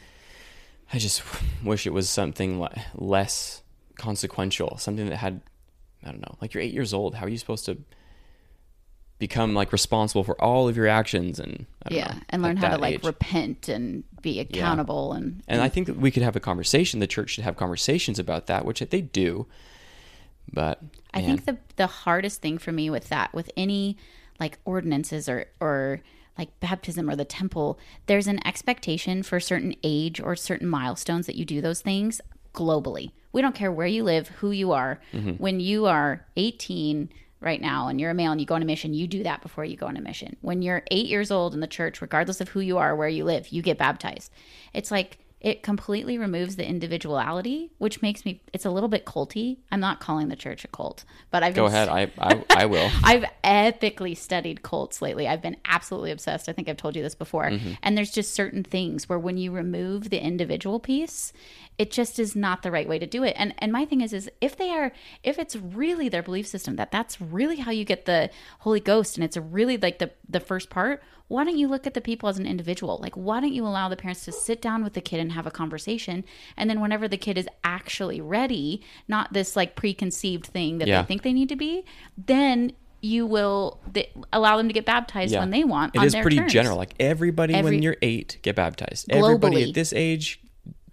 I just wish it was something le- less consequential, something that had. I don't know, like, you're eight years old. How are you supposed to become like responsible for all of your actions? And I don't yeah, know, and learn how to like age. repent and be accountable. Yeah. And, and and I think that we could have a conversation. The church should have conversations about that, which they do. But man. I think the the hardest thing for me with that, with any like ordinances or or like baptism or the temple, there's an expectation for a certain age or certain milestones that you do those things globally. We don't care where you live, who you are. Mm-hmm. When you are eighteen right now and you're a male and you go on a mission, you do that before you go on a mission. When you're eight years old in the church, regardless of who you are, where you live, you get baptized. It's like it completely removes the individuality, which makes me – it's a little bit culty. I'm not calling the church a cult, but I've – Go ahead. I, I, I will. I've epically studied cults lately. I've been absolutely obsessed. I think I've told you this before. Mm-hmm. And there's just certain things where when you remove the individual piece – it just is not the right way to do it. And and my thing is, is if they are, if it's really their belief system, that that's really how you get the Holy Ghost, and it's really like the, the first part, why don't you look at the people as an individual? Like, why don't you allow the parents to sit down with the kid and have a conversation? And then whenever the kid is actually ready, not this like preconceived thing that yeah. they think they need to be, then you will th- allow them to get baptized yeah. when they want it on their terms. It is pretty general. Like, everybody Every, when you're eight, get baptized. Globally. Everybody at this age...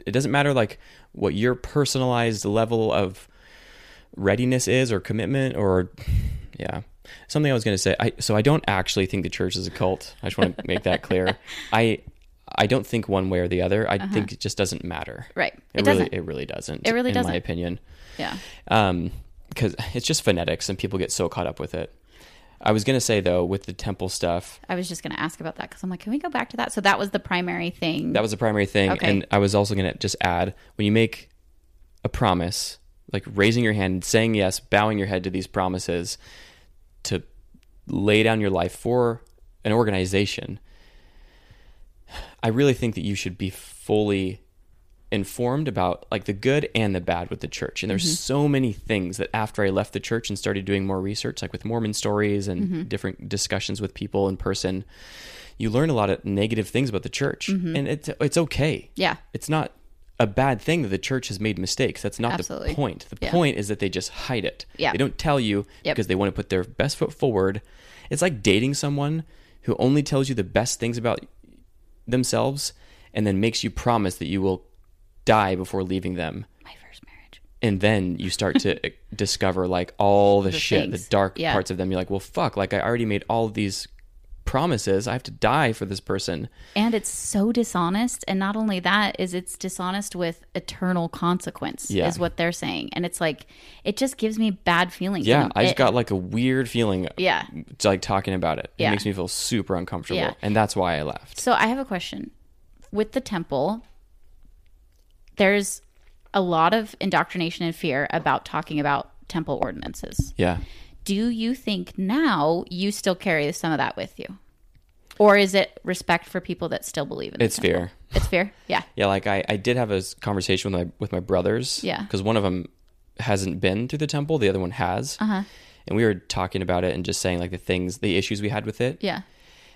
It doesn't matter like what your personalized level of readiness is or commitment or yeah. Something I was going to say. I, so I don't actually think the church is a cult. I just want to make that clear. I I don't think one way or the other. I uh-huh. think it just doesn't matter. Right. It, it really it really doesn't. It really in doesn't. In my opinion. Yeah. Um, because it's just phonetics and people get so caught up with it. I was going to say, though, with the temple stuff. I was just going to ask about that because I'm like, can we go back to that? So that was the primary thing. That was the primary thing. Okay. And I was also going to just add, when you make a promise, like raising your hand and saying yes, bowing your head to these promises to lay down your life for an organization, I really think that you should be fully informed about like the good and the bad with the church. And there's mm-hmm. so many things that after I left the church and started doing more research, like with Mormon Stories and mm-hmm. different discussions with people in person, you learn a lot of negative things about the church. Mm-hmm. And it's it's okay. Yeah. It's not a bad thing that the church has made mistakes. That's not Absolutely. the point. The yeah. point is that they just hide it. Yeah. They don't tell you yep. because they want to put their best foot forward. It's like dating someone who only tells you the best things about themselves and then makes you promise that you will die before leaving them. My first marriage. And then you start to discover like all the, the shit, things. the dark yeah. parts of them. You're like, well, fuck, like I already made all of these promises. I have to die for this person. And it's so dishonest. And not only that, is it's dishonest with eternal consequence yeah. is what they're saying. And it's like, it just gives me bad feelings. Yeah. I just it, got like a weird feeling. Yeah. Like talking about it. It yeah. makes me feel super uncomfortable. Yeah. And that's why I left. So I have a question. With the temple... There's a lot of indoctrination and fear about talking about temple ordinances. Yeah. Do you think now you still carry some of that with you? Or is it respect for people that still believe in it? It's temple? fear. It's fear? Yeah. Yeah, like I, I did have a conversation with my with my brothers. Yeah. Because one of them hasn't been through the temple. The other one has. Uh-huh. And we were talking about it and just saying like the things, the issues we had with it. Yeah.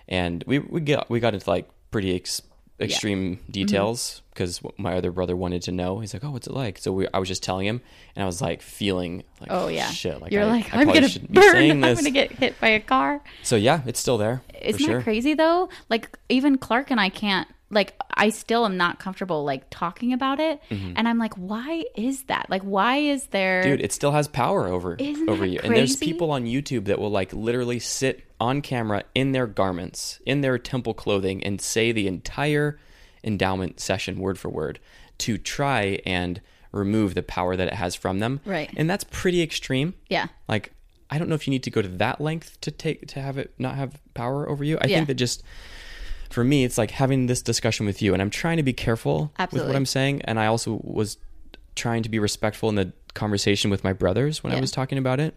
And we, we, get, we got into like pretty ex- extreme yeah. details because mm-hmm. my other brother wanted to know. He's like, oh, what's it like? So we, I was just telling him and I was like feeling like, oh yeah, shit. Like, You're I, like, I I'm going to burn. I'm going to get hit by a car. So yeah, it's still there. Isn't that sure. crazy though? Like even Clark and I can't like, I still am not comfortable, like, talking about it. Mm-hmm. And I'm like, why is that? Like, why is there... Dude, it still has power over, Isn't over you. Crazy? And there's people on YouTube that will, like, literally sit on camera in their garments, in their temple clothing, and say the entire endowment session word for word to try and remove the power that it has from them. Right. And that's pretty extreme. Yeah. Like, I don't know if you need to go to that length to take to have it not have power over you. I yeah. think that just... For me, it's like having this discussion with you, and I'm trying to be careful Absolutely. With what I'm saying. And I also was trying to be respectful in the conversation with my brothers when yeah. I was talking about it.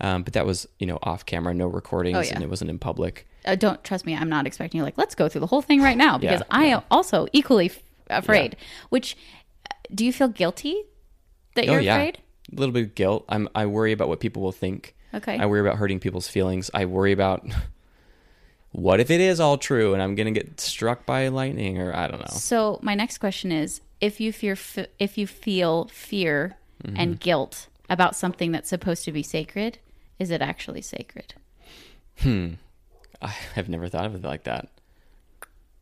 Um, but that was, you know, off camera, no recordings, oh, yeah. and it wasn't in public. Uh, don't trust me. I'm not expecting you like, let's go through the whole thing right now because yeah, I no. am also equally f- afraid, yeah. which do you feel guilty that oh, you're yeah. afraid? A little bit of guilt. I'm, I worry about what people will think. Okay. I worry about hurting people's feelings. I worry about... What if it is all true and I'm going to get struck by lightning or I don't know. So my next question is, if you fear, f- if you feel fear mm-hmm. and guilt about something that's supposed to be sacred, is it actually sacred? Hmm. I have never thought of it like that.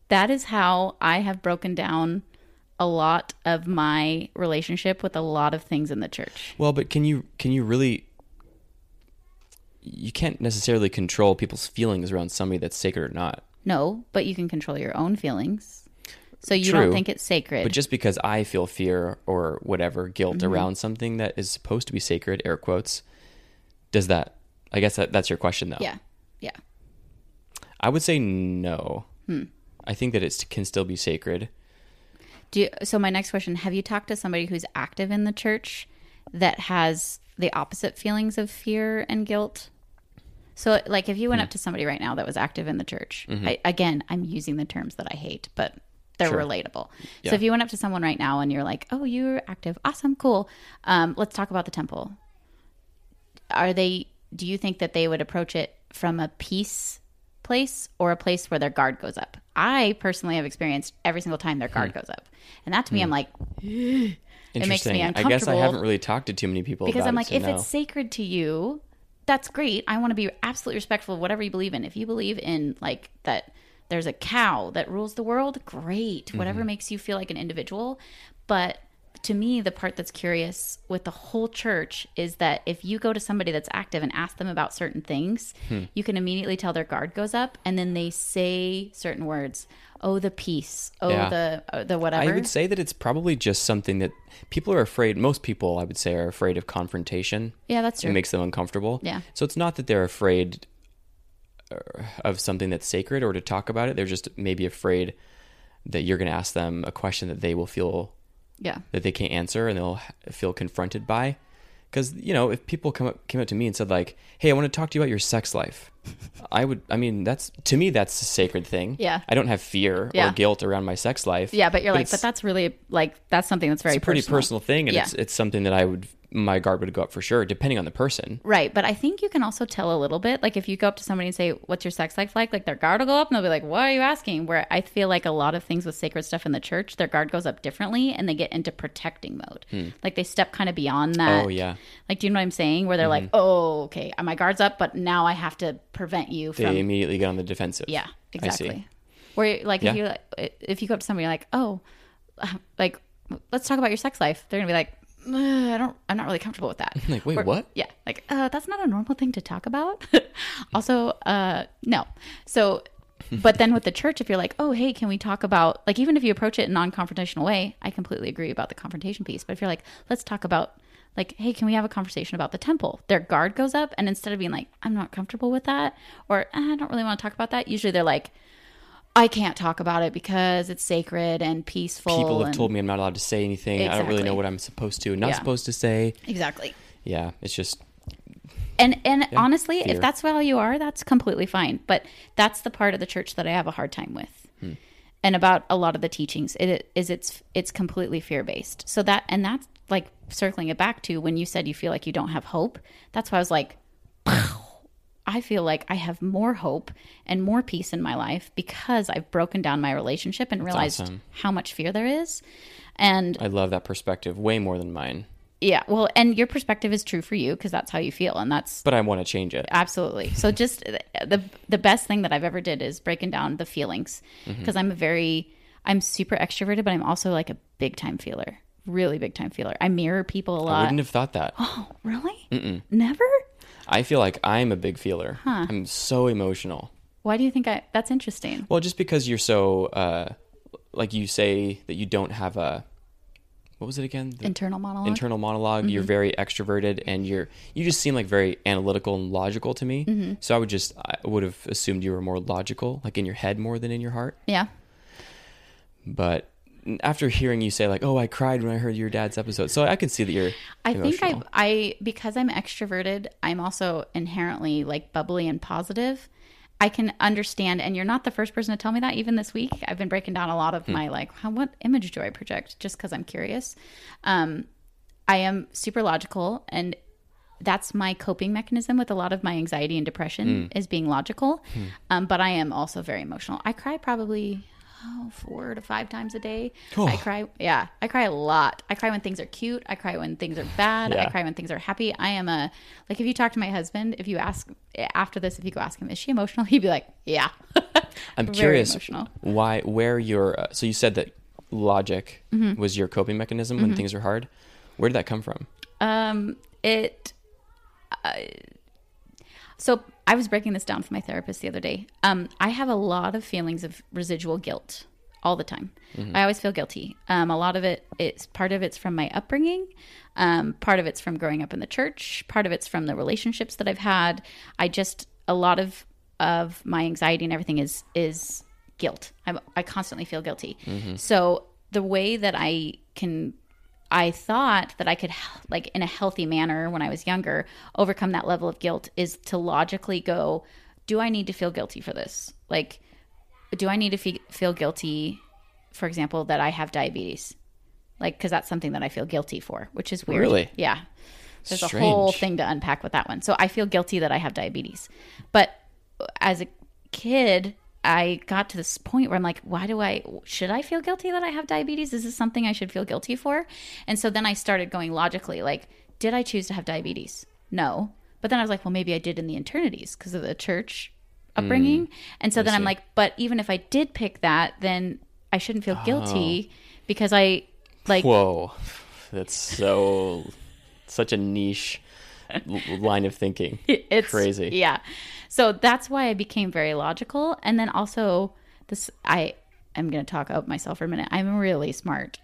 That is how I have broken down a lot of my relationship with a lot of things in the church. Well, but can you can you really... You can't necessarily control people's feelings around somebody that's sacred or not. No, but you can control your own feelings. So you True, don't think it's sacred. But just because I feel fear or whatever, guilt mm-hmm. around something that is supposed to be sacred, air quotes, does that... I guess that, that's your question, though. Yeah, yeah. I would say no. Hmm. I think that it can still be sacred. Do you, so my next question, have you talked to somebody who's active in the church that has the opposite feelings of fear and guilt? So, like, if you went mm. up to somebody right now that was active in the church, mm-hmm. I, again, I'm using the terms that I hate, but they're sure. relatable. Yeah. So if you went up to someone right now and you're like, oh, you're active. Awesome. Cool. Um, let's talk about the temple. Are they, do you think that they would approach it from a peace place or a place where their guard goes up? I personally have experienced every single time their guard mm. goes up. And that to me, mm. I'm like, it makes me uncomfortable. I guess I haven't really talked to too many people because about I'm like, it, so if no. it's sacred to you, that's great. I want to be absolutely respectful of whatever you believe in. If you believe in, like, that there's a cow that rules the world, great. Mm-hmm. Whatever makes you feel like an individual. But to me, the part that's curious with the whole church is that if you go to somebody that's active and ask them about certain things, hmm. you can immediately tell their guard goes up, and then they say certain words. Oh, the peace. Oh, yeah. the oh, the whatever. I would say that it's probably just something that people are afraid. Most people, I would say, are afraid of confrontation. Yeah, that's true. It makes them uncomfortable. Yeah. So it's not that they're afraid of something that's sacred or to talk about it. They're just maybe afraid that you're going to ask them a question that they will feel yeah that they can't answer and they'll feel confronted by. Because, you know, if people come up, came up to me and said, like, hey, I want to talk to you about your sex life, I would, I mean, that's, to me, that's a sacred thing. Yeah. I don't have fear yeah. or guilt around my sex life. Yeah, but you're but like, but that's really, like, that's something that's very it's a pretty personal, personal thing. And yeah. it's, it's something that I would, my guard would go up for sure, depending on the person. Right. But I think you can also tell a little bit. Like, if you go up to somebody and say, what's your sex life like? Like, their guard will go up and they'll be like, what are you asking? Where I feel like a lot of things with sacred stuff in the church, their guard goes up differently and they get into protecting mode. Hmm. Like, they step kind of beyond that. Oh, yeah. Like, do you know what I'm saying? Where they're mm-hmm. like, oh, okay, my guard's up, but now I have to prevent you from... They immediately get on the defensive. Yeah, exactly. Where, like, yeah. if you if you go up to somebody, you're like, oh, like, let's talk about your sex life. They're going to be like, I don't, I'm not really comfortable with that. Like, wait, or, what? Yeah. Like, uh, that's not a normal thing to talk about. Also, uh, no. So, but then with the church, if you're like, oh, hey, can we talk about, like, even if you approach it in a non-confrontational way, I completely agree about the confrontation piece. But if you're like, let's talk about, like, hey, can we have a conversation about the temple? Their guard goes up. And instead of being like, I'm not comfortable with that, or I don't really want to talk about that. Usually they're like, I can't talk about it because it's sacred and peaceful. People have and... told me I'm not allowed to say anything. Exactly. I don't really know what I'm supposed to and not yeah. supposed to say. Exactly. Yeah, it's just... And and yeah, honestly, fear. If that's how you are, that's completely fine. But that's the part of the church that I have a hard time with. Hmm. And about a lot of the teachings, it is it's it's completely fear-based. So that, and that's like circling it back to when you said you feel like you don't have hope. That's why I was like... I feel like I have more hope and more peace in my life because I've broken down my relationship and That's realized awesome. How much fear there is. And I love that perspective way more than mine. Yeah. Well, and your perspective is true for you because that's how you feel. And that's, but I want to change it. Absolutely. So just the, the best thing that I've ever did is breaking down the feelings because mm-hmm. I'm a very I'm super extroverted, but I'm also like a big time feeler. Really big time feeler. I mirror people a lot. I wouldn't have thought that. Oh, really? Mm-mm. Never? I feel like I'm a big feeler. Huh. I'm so emotional. Why do you think I... That's interesting. Well, just because you're so... Uh, like you say that you don't have a... What was it again? The internal monologue. Internal monologue. Mm-hmm. You're very extroverted and you're... You just seem like very analytical and logical to me. Mm-hmm. So I would just... I would have assumed you were more logical, like in your head more than in your heart. Yeah. But... After hearing you say like, oh, I cried when I heard your dad's episode. So I can see that you're I emotional. think I, I, because I'm extroverted, I'm also inherently like bubbly and positive. I can understand. And you're not the first person to tell me that even this week. I've been breaking down a lot of hmm. my like, how, what image do I project? Just because I'm curious. Um, I am super logical, and that's my coping mechanism with a lot of my anxiety and depression mm. is being logical. Hmm. Um, but I am also very emotional. I cry probably... Oh, four to five times a day. Oh. I cry. Yeah, I cry a lot. I cry when things are cute. I cry when things are bad. Yeah. I cry when things are happy. I am a, like, if you talk to my husband, if you ask after this, if you go ask him, is she emotional? He'd be like, yeah. I'm Very curious emotional. why, where your, uh, so you said that logic mm-hmm. was your coping mechanism when mm-hmm. things are hard. Where did that come from? Um, it, uh, so I was breaking this down for my therapist the other day. Um, I have a lot of feelings of residual guilt all the time. Mm-hmm. I always feel guilty. Um, a lot of it, it's part of it's from my upbringing. Um, part of it's from growing up in the church. Part of it's from the relationships that I've had. I just, a lot of, of my anxiety and everything is, is guilt. I'm, I constantly feel guilty. Mm-hmm. So the way that I can I thought that I could, like, in a healthy manner when I was younger, overcome that level of guilt is to logically go, do I need to feel guilty for this? Like, do I need to fe- feel guilty, for example, that I have diabetes? Like, because that's something that I feel guilty for, which is weird. Really? Yeah. There's Strange. a whole thing to unpack with that one. So I feel guilty that I have diabetes. But as a kid... I got to this point where I'm like, why do I, should I feel guilty that I have diabetes? Is this something I should feel guilty for? And so then I started going logically, like, did I choose to have diabetes? No. But then I was like, well, maybe I did in the eternities because of the church upbringing. Mm, and so I then see. I'm like, but even if I did pick that, then I shouldn't feel guilty oh. because I like. Whoa, that's so, such a niche line of thinking. It's crazy. Yeah. So that's why I became very logical. And then also this, I am going to talk about myself for a minute. I'm really smart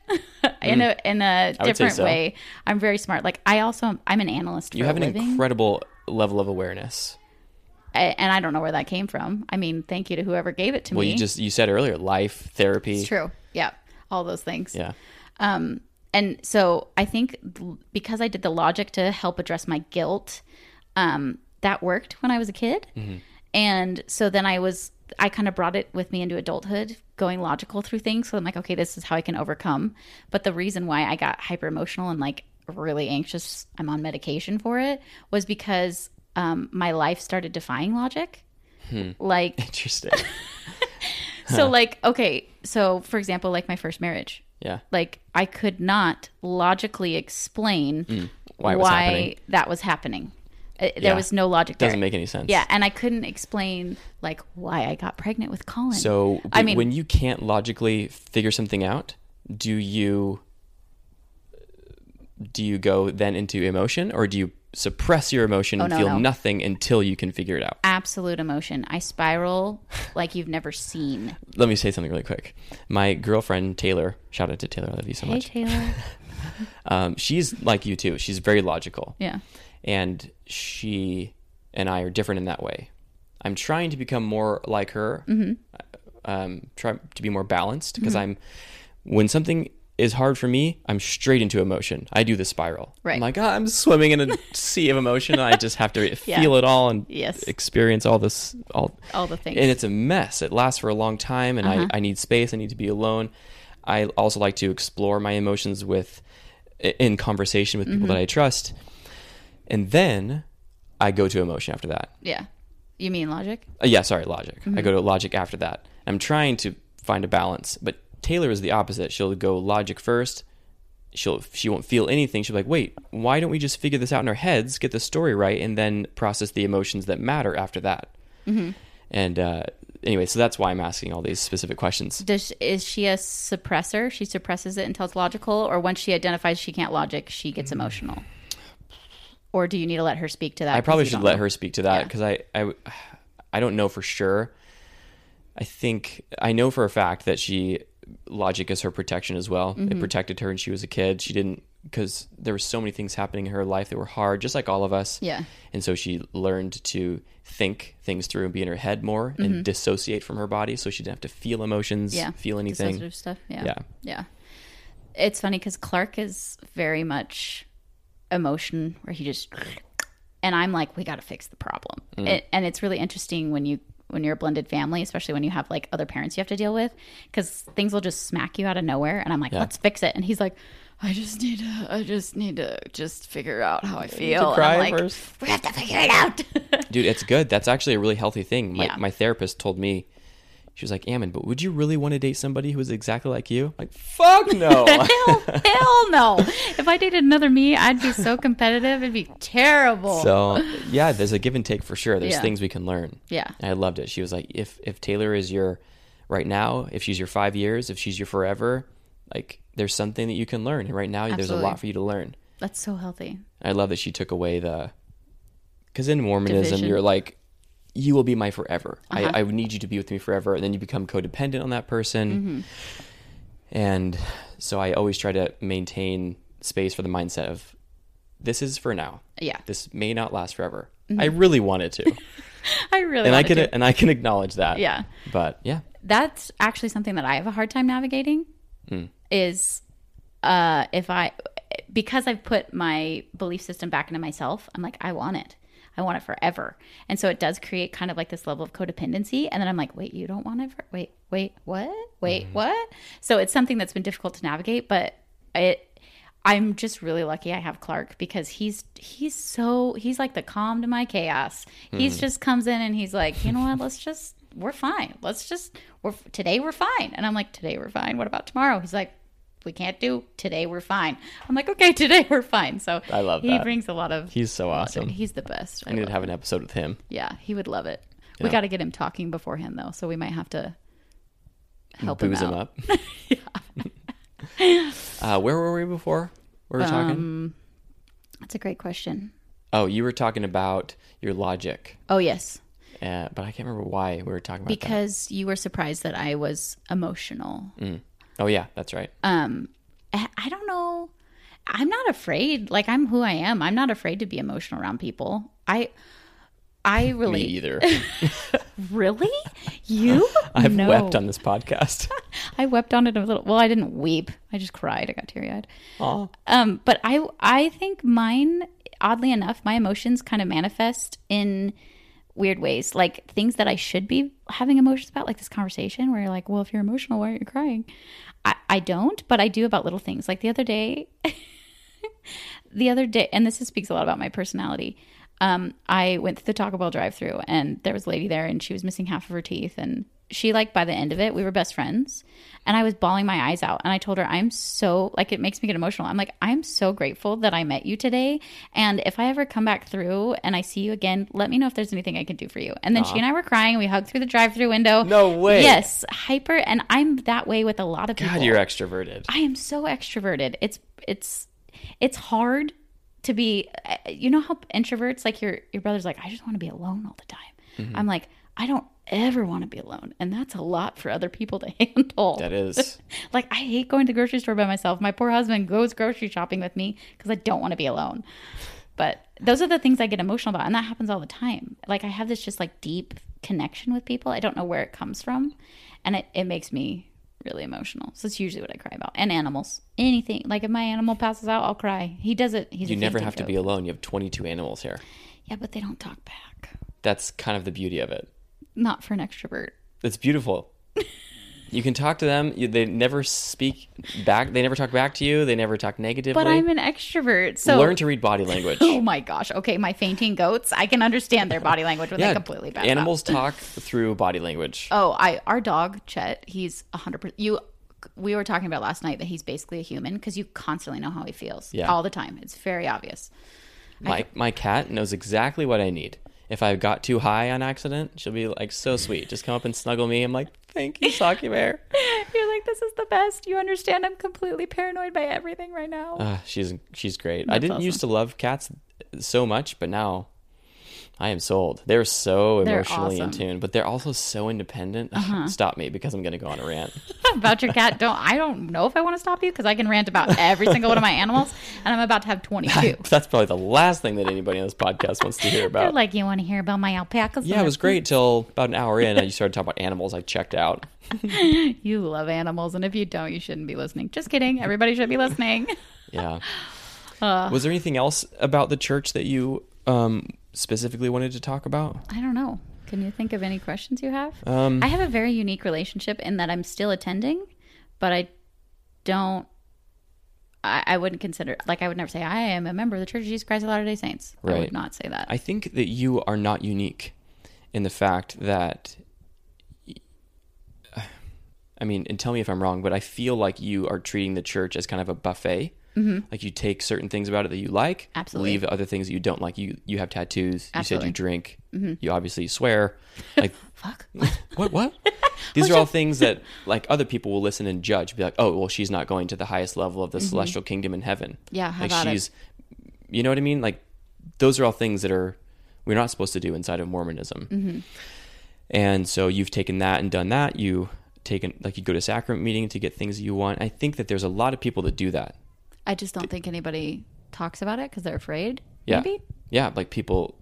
in a, in a different so. way. I'm very smart. Like I also, I'm an analyst. For you have a an living. incredible level of awareness. I, and I don't know where that came from. I mean, thank you to whoever gave it to well, me. Well, you just, you said earlier, life, therapy. It's true. Yeah. All those things. Yeah. Um, and so I think because I did the logic to help address my guilt, um, that worked when I was a kid. Mm-hmm. And so then I was, I kind of brought it with me into adulthood, going logical through things. So I'm like, okay, this is how I can overcome. But the reason why I got hyper emotional and like really anxious, I'm on medication for it, was because um, my life started defying logic. Hmm. Like, interesting. So huh. like, okay. So for example, like my first marriage. Yeah. Like I could not logically explain mm. why, why that was happening. There yeah. was no logic there. Doesn't make any sense. Yeah, and I couldn't explain like why I got pregnant with Colin. So I mean, when you can't logically figure something out, do you do you go then into emotion, or do you suppress your emotion oh, and no, feel no. nothing until you can figure it out? Absolute emotion. I spiral like you've never seen. Let me say something really quick. My girlfriend Taylor, shout out to Taylor, I love you so hey, much. Hey Taylor. um, she's like you too. She's very logical. Yeah. And she and I are different in that way. I'm trying to become more like her, mm-hmm. um, try to be more balanced because mm-hmm. I'm, when something is hard for me, I'm straight into emotion. I do the spiral. Right. I'm like, oh, I'm swimming in a sea of emotion. And I just have to yeah. feel it all and yes. experience all this, all, all the things. And it's a mess. It lasts for a long time and uh-huh. I, I need space. I need to be alone. I also like to explore my emotions with, in conversation with people mm-hmm. that I trust. And then I go to emotion after that. Yeah. You mean logic? Uh, yeah, sorry, logic. Mm-hmm. I go to logic after that. I'm trying to find a balance, but Taylor is the opposite. She'll go logic first. She'll, she won't feel anything. She'll be like, wait, why don't we just figure this out in our heads, get the story right, and then process the emotions that matter after that? Mm-hmm. And uh, anyway, so that's why I'm asking all these specific questions. Does, is she a suppressor? She suppresses it until it's logical, or once she identifies she can't logic, she gets emotional? Or do you need to let her speak to that? I probably should let know. her speak to that, because yeah. I, I, I don't know for sure. I think I know for a fact that she, logic is her protection as well. Mm-hmm. It protected her when she was a kid. She didn't, because there were so many things happening in her life that were hard, just like all of us. Yeah. And so she learned to think things through and be in her head more, mm-hmm. and dissociate from her body, so she didn't have to feel emotions, yeah. feel anything. Dissociative stuff. Yeah. Yeah. Yeah. It's funny because Clark is very much emotion, where he just, and I'm like, we got to fix the problem. Mm. It, and it's really interesting when you, when you're a blended family, especially when you have like other parents you have to deal with, because things will just smack you out of nowhere. And I'm like, yeah. let's fix it. And he's like, I just need to, I just need to just figure out how I feel. I need to cry, and I'm like, first. We have to figure it out. Dude, it's good. That's actually a really healthy thing. My, yeah. my therapist told me, she was like, Ammon, but would you really want to date somebody who is exactly like you? I'm like, fuck no. hell, hell no. If I dated another me, I'd be so competitive. It'd be terrible. So, yeah, there's a give and take for sure. There's yeah. things we can learn. Yeah. And I loved it. She was like, if if Taylor is your right now, if she's your five years, if she's your forever, like there's something that you can learn. And right now, Absolutely. there's a lot for you to learn. That's so healthy. I love that she took away the, because in Mormonism, division. You're like, you will be my forever. Uh-huh. I, I need you to be with me forever. And then you become codependent on that person. Mm-hmm. And so I always try to maintain space for the mindset of, this is for now. Yeah. This may not last forever. Mm-hmm. I really want it to. I really and want I can, it to. And I can acknowledge that. Yeah. But yeah. That's actually something that I have a hard time navigating mm. is uh, if I, because I've put my belief system back into myself, I'm like, I want it. I want it forever. And so it does create kind of like this level of codependency. And then I'm like, wait, you don't want it? For- wait, wait, what? Wait, mm-hmm. what? So it's something that's been difficult to navigate, but it, I'm just really lucky I have Clark, because he's, he's so, he's like the calm to my chaos. Mm-hmm. He's just comes in and he's like, you know what? Let's just, we're fine. Let's just, we're today we're fine. And I'm like, today we're fine. What about tomorrow? He's like, we can't do today, we're fine. I'm like, okay, today we're fine. So I love that. He brings a lot of, he's so awesome. He's the best. I, I need to have him. An episode with him. Yeah, he would love it. Yeah. We got to get him talking beforehand though, so we might have to help Booze him out. Him up. yeah. Uh, where were we before? We were um, talking. That's a great question. Oh, you were talking about your logic. Oh yes. Uh, but I can't remember why we were talking about because that. Because you were surprised that I was emotional. Mm. Oh yeah, that's right. Um, I don't know. I'm not afraid. Like, I'm who I am. I'm not afraid to be emotional around people. I, I really Me either. Really? You? I've no. wept on this podcast. I wept on it a little. Well, I didn't weep. I just cried. I got teary eyed. Oh. Um, but I, I think mine, oddly enough, my emotions kind of manifest in weird ways, like things that I should be having emotions about, like this conversation where you're like, well, if you're emotional, why aren't you crying? I, I don't, but I do about little things. Like the other day, the other day, and this speaks a lot about my personality. Um, I went through the Taco Bell drive-thru and there was a lady there and she was missing half of her teeth. And she, like, by the end of it, we were best friends and I was bawling my eyes out. And I told her, I'm so, like, it makes me get emotional. I'm like, I'm so grateful that I met you today. And if I ever come back through and I see you again, let me know if there's anything I can do for you. And then Aww. She and I were crying and we hugged through the drive-thru window. No way. Yes. Hyper. And I'm that way with a lot of people. God, you're extroverted. I am so extroverted. It's, it's, it's hard to be, you know how introverts, like your, your brother's like, I just want to be alone all the time. Mm-hmm. I'm like, I don't ever want to be alone, and that's a lot for other people to handle. That is like, I hate going to the grocery store by myself. My poor husband goes grocery shopping with me because I don't want to be alone. But those are the things I get emotional about, and that happens all the time. Like, I have this just like deep connection with people. I don't know where it comes from, and it, it makes me really emotional. So it's usually what I cry about. And animals, anything. Like, if my animal passes out, I'll cry. He does it. He's you never have to be alone. You have twenty-two animals here. Yeah, but they don't talk back. That's kind of the beauty of it. Not for an extrovert. It's beautiful. You can talk to them. You, they never speak back. They never talk back to you. They never talk negatively. But I'm an extrovert. So learn to read body language. Oh my gosh. Okay. My fainting goats, I can understand their body language when yeah, they completely back Animals up. Talk through body language. Oh, I, our dog, Chet, he's one hundred percent. You, we were talking about last night that he's basically a human because you constantly know how he feels yeah. all the time. It's very obvious. My, I, my cat knows exactly what I need. if I got too high on accident, she'll be like so sweet. Just come up and snuggle me. I'm like, thank you, Socky Bear. You're like, this is the best. You understand I'm completely paranoid by everything right now. Uh, she's she's great. That's I didn't awesome. used to love cats so much, but now I am sold. They're so emotionally they're awesome. in tune, but they're also so independent. Uh-huh. Stop me because I'm going to go on a rant. About your cat. Don't I don't know if I want to stop you because I can rant about every single one of my animals, and I'm about to have twenty-two. That's probably the last thing that anybody on this podcast wants to hear about. They're like, you want to hear about my alpacas? Yeah, it was great till about an hour in, and you started talking about animals. I checked out. You love animals, and if you don't, you shouldn't be listening. Just kidding. Everybody should be listening. Yeah. Uh, was there anything else about the church that you... Um, specifically wanted to talk about? I don't know. Can you think of any questions you have? Um, I have a very unique relationship in that I'm still attending, but I don't, I, I wouldn't consider, like I would never say, I am a member of the Church of Jesus Christ of Latter-day Saints. Right. I would not say that. I think that you are not unique in the fact that, I mean, and tell me if I'm wrong, but I feel like you are treating the church as kind of a buffet. Mm-hmm. Like you take certain things about it that you like, absolutely, leave other things that you don't like. You you have tattoos. Absolutely. You said you drink. Mm-hmm. You obviously swear. Like fuck. What what? These What's are all that? things that like other people will listen and judge. Be like, oh well, she's not going to the highest level of the mm-hmm. celestial kingdom in heaven. Yeah, how like about she's, it? You know what I mean? Like those are all things that are we're not supposed to do inside of Mormonism. Mm-hmm. And so you've taken that and done that. You taken like you go to sacrament meeting to get things you want. I think that there's a lot of people that do that. I just don't think anybody talks about it because they're afraid. Yeah. Maybe? Yeah. Like people,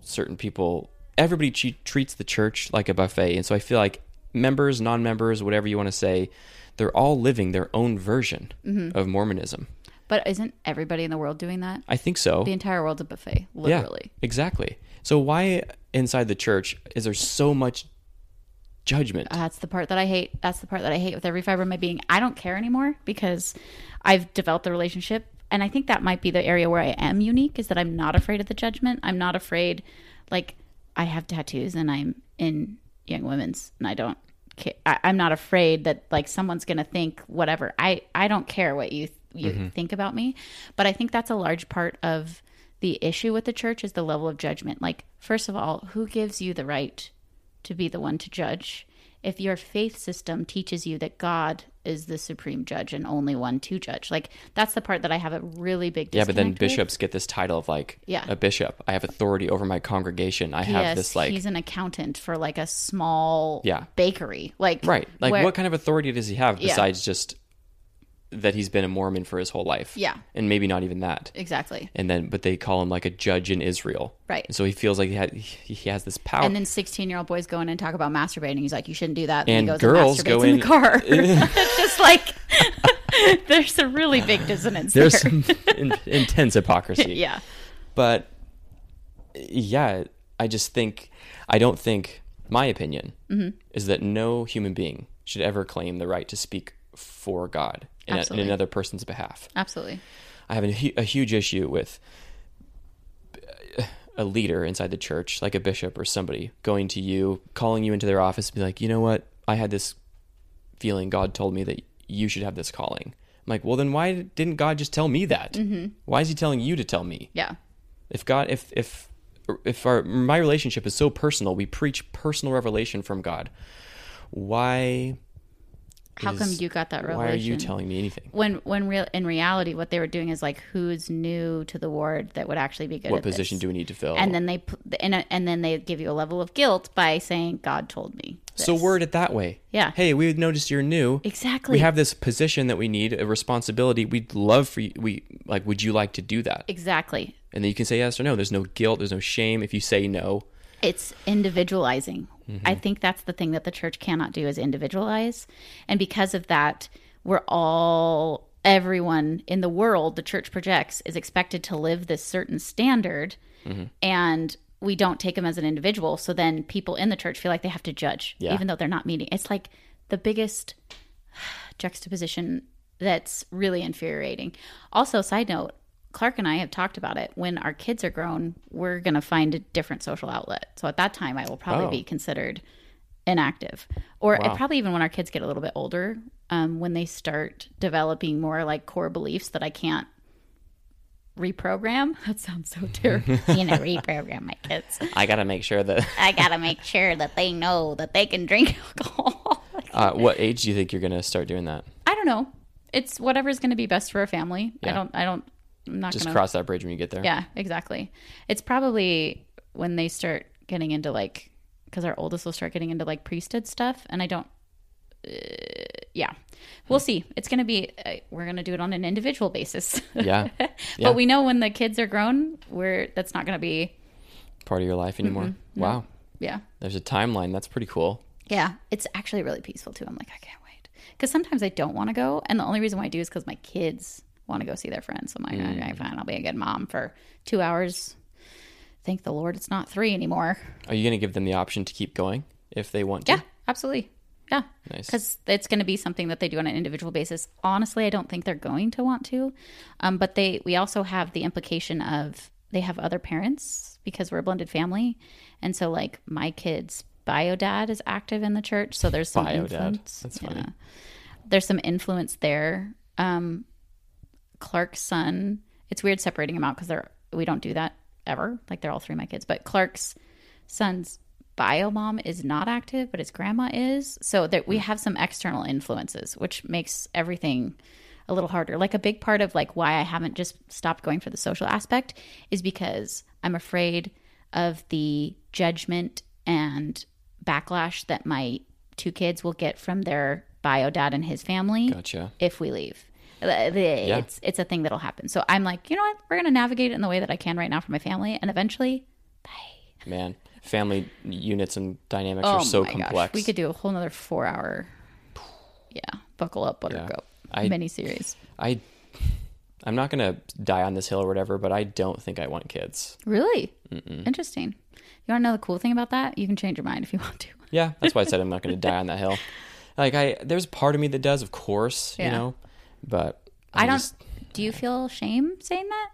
certain people, everybody che- treats the church like a buffet. And so I feel like members, non-members, whatever you want to say, they're all living their own version mm-hmm. of Mormonism. But isn't everybody in the world doing that? I think so. The entire world's a buffet, literally. Yeah, exactly. So why inside the church is there so much judgment? That's the part that I hate. That's the part that I hate with every fiber of my being. I don't care anymore because I've developed a relationship, and I think that might be the area where I am unique is that I'm not afraid of the judgment. I'm not afraid, like, I have tattoos and I'm in young women's, and I don't care. I, I'm not afraid that, like, someone's going to think whatever. I, I don't care what you you mm-hmm. think about me, but I think that's a large part of the issue with the church is the level of judgment. Like, first of all, who gives you the right to be the one to judge? If your faith system teaches you that God is the supreme judge and only one to judge, like that's the part that I have a really big disconnect. Yeah, but then bishops with. get this title of like yeah. a bishop. I have authority over my congregation. I have yes, this like he's an accountant for like a small yeah. bakery. Like right. Like where, what kind of authority does he have besides yeah. just that he's been a Mormon for his whole life? Yeah. And maybe not even that. Exactly. And then, but they call him like a judge in Israel. Right. And so he feels like he, had, he has this power. And then sixteen year old boys go in and talk about masturbating. He's like, you shouldn't do that. And, and he goes girls and masturbates go in, in the car. It's just like, there's a really big dissonance there's there. Some in, intense hypocrisy. Yeah. But yeah, I just think, I don't think my opinion mm-hmm. is that no human being should ever claim the right to speak for God in, a, in another person's behalf. Absolutely. I have a, a huge issue with a leader inside the church, like a bishop or somebody, going to you, calling you into their office, be like, you know what? I had this feeling God told me that you should have this calling. I'm like, well, then why didn't God just tell me that? Mm-hmm. Why is he telling you to tell me? Yeah. If God, if, if, if our, my relationship is so personal, we preach personal revelation from God. Why... How is, come you got that revelation? Why are you telling me anything? When, when real in reality, what they were doing is like, who's new to the ward that would actually be good? What at position this? do we need to fill? And then they, and, and then they give you a level of guilt by saying, God told me this. So word it that way. Yeah. Hey, we noticed you're new. Exactly. We have this position that we need, a responsibility. We'd love for you. We like. Would you like to do that? Exactly. And then you can say yes or no. There's no guilt. There's no shame if you say no. It's individualizing. Mm-hmm. I think that's the thing that the church cannot do is individualize. And because of that, we're all, everyone in the world, the church projects, is expected to live this certain standard. Mm-hmm. And we don't take them as an individual. So then people in the church feel like they have to judge, yeah. even though they're not meeting. It's like the biggest juxtaposition that's really infuriating. Also, side note, Clark and I have talked about it. When our kids are grown, we're going to find a different social outlet. So at that time, I will probably oh. be considered inactive. Or wow. probably even when our kids get a little bit older, um, when they start developing more like core beliefs that I can't reprogram. That sounds so terrible. You know, reprogram my kids. I gotta make sure that I gotta make sure that they know that they can drink alcohol. Uh, what age do you think you're gonna start doing that? I don't know. It's whatever's gonna be best for our family. Yeah. I don't. I don't. I'm not just gonna cross that bridge when you get there. Yeah, exactly. It's probably when they start getting into like, because our oldest will start getting into like priesthood stuff, and I don't. Uh, yeah, we'll see. It's gonna be. Uh, we're gonna do it on an individual basis. Yeah. yeah, but we know when the kids are grown, we're that's not gonna be part of your life anymore. Mm-hmm. Wow. No. Yeah. There's a timeline. That's pretty cool. Yeah, it's actually really peaceful too. I'm like, I can't wait, because sometimes I don't want to go, and the only reason why I do is because my kids want to go see their friends. So I'm like, mm. all right, fine, I'll be a good mom for two hours. Thank the Lord it's not three anymore. Are you going to give them the option to keep going if they want to? Yeah, absolutely. Yeah. Nice. Because it's going to be something that they do on an individual basis. Honestly, I don't think they're going to want to. Um, but they we also have the implication of they have other parents because we're a blended family. And so like my kid's bio dad is active in the church. So there's some bio influence. Dad. That's funny. Yeah. There's some influence there. Um Clark's son, it's weird separating them out because they're we don't do that ever, like they're all three of my kids, but Clark's son's bio mom is not active, but his grandma is, so that we have some external influences, which makes everything a little harder. Like a big part of like why I haven't just stopped going for the social aspect is because I'm afraid of the judgment and backlash that my two kids will get from their bio dad and his family. Gotcha. If we leave. Yeah. It's it's a thing that'll happen. So I'm like, you know what? We're going to navigate it in the way that I can right now for my family. And eventually, bye. Man, family units and dynamics oh are so complex. Gosh. We could do a whole nother four hour, yeah, buckle up, buttercup yeah. miniseries. I, I'm not going to die on this hill or whatever, but I don't think I want kids. Really? Mm-mm. Interesting. You want to know the cool thing about that? You can change your mind if you want to. Yeah, that's why I said I'm not going to die on that hill. Like I, there's part of me that does, of course, yeah. you know. But I'm I don't. Just, do you feel shame saying that?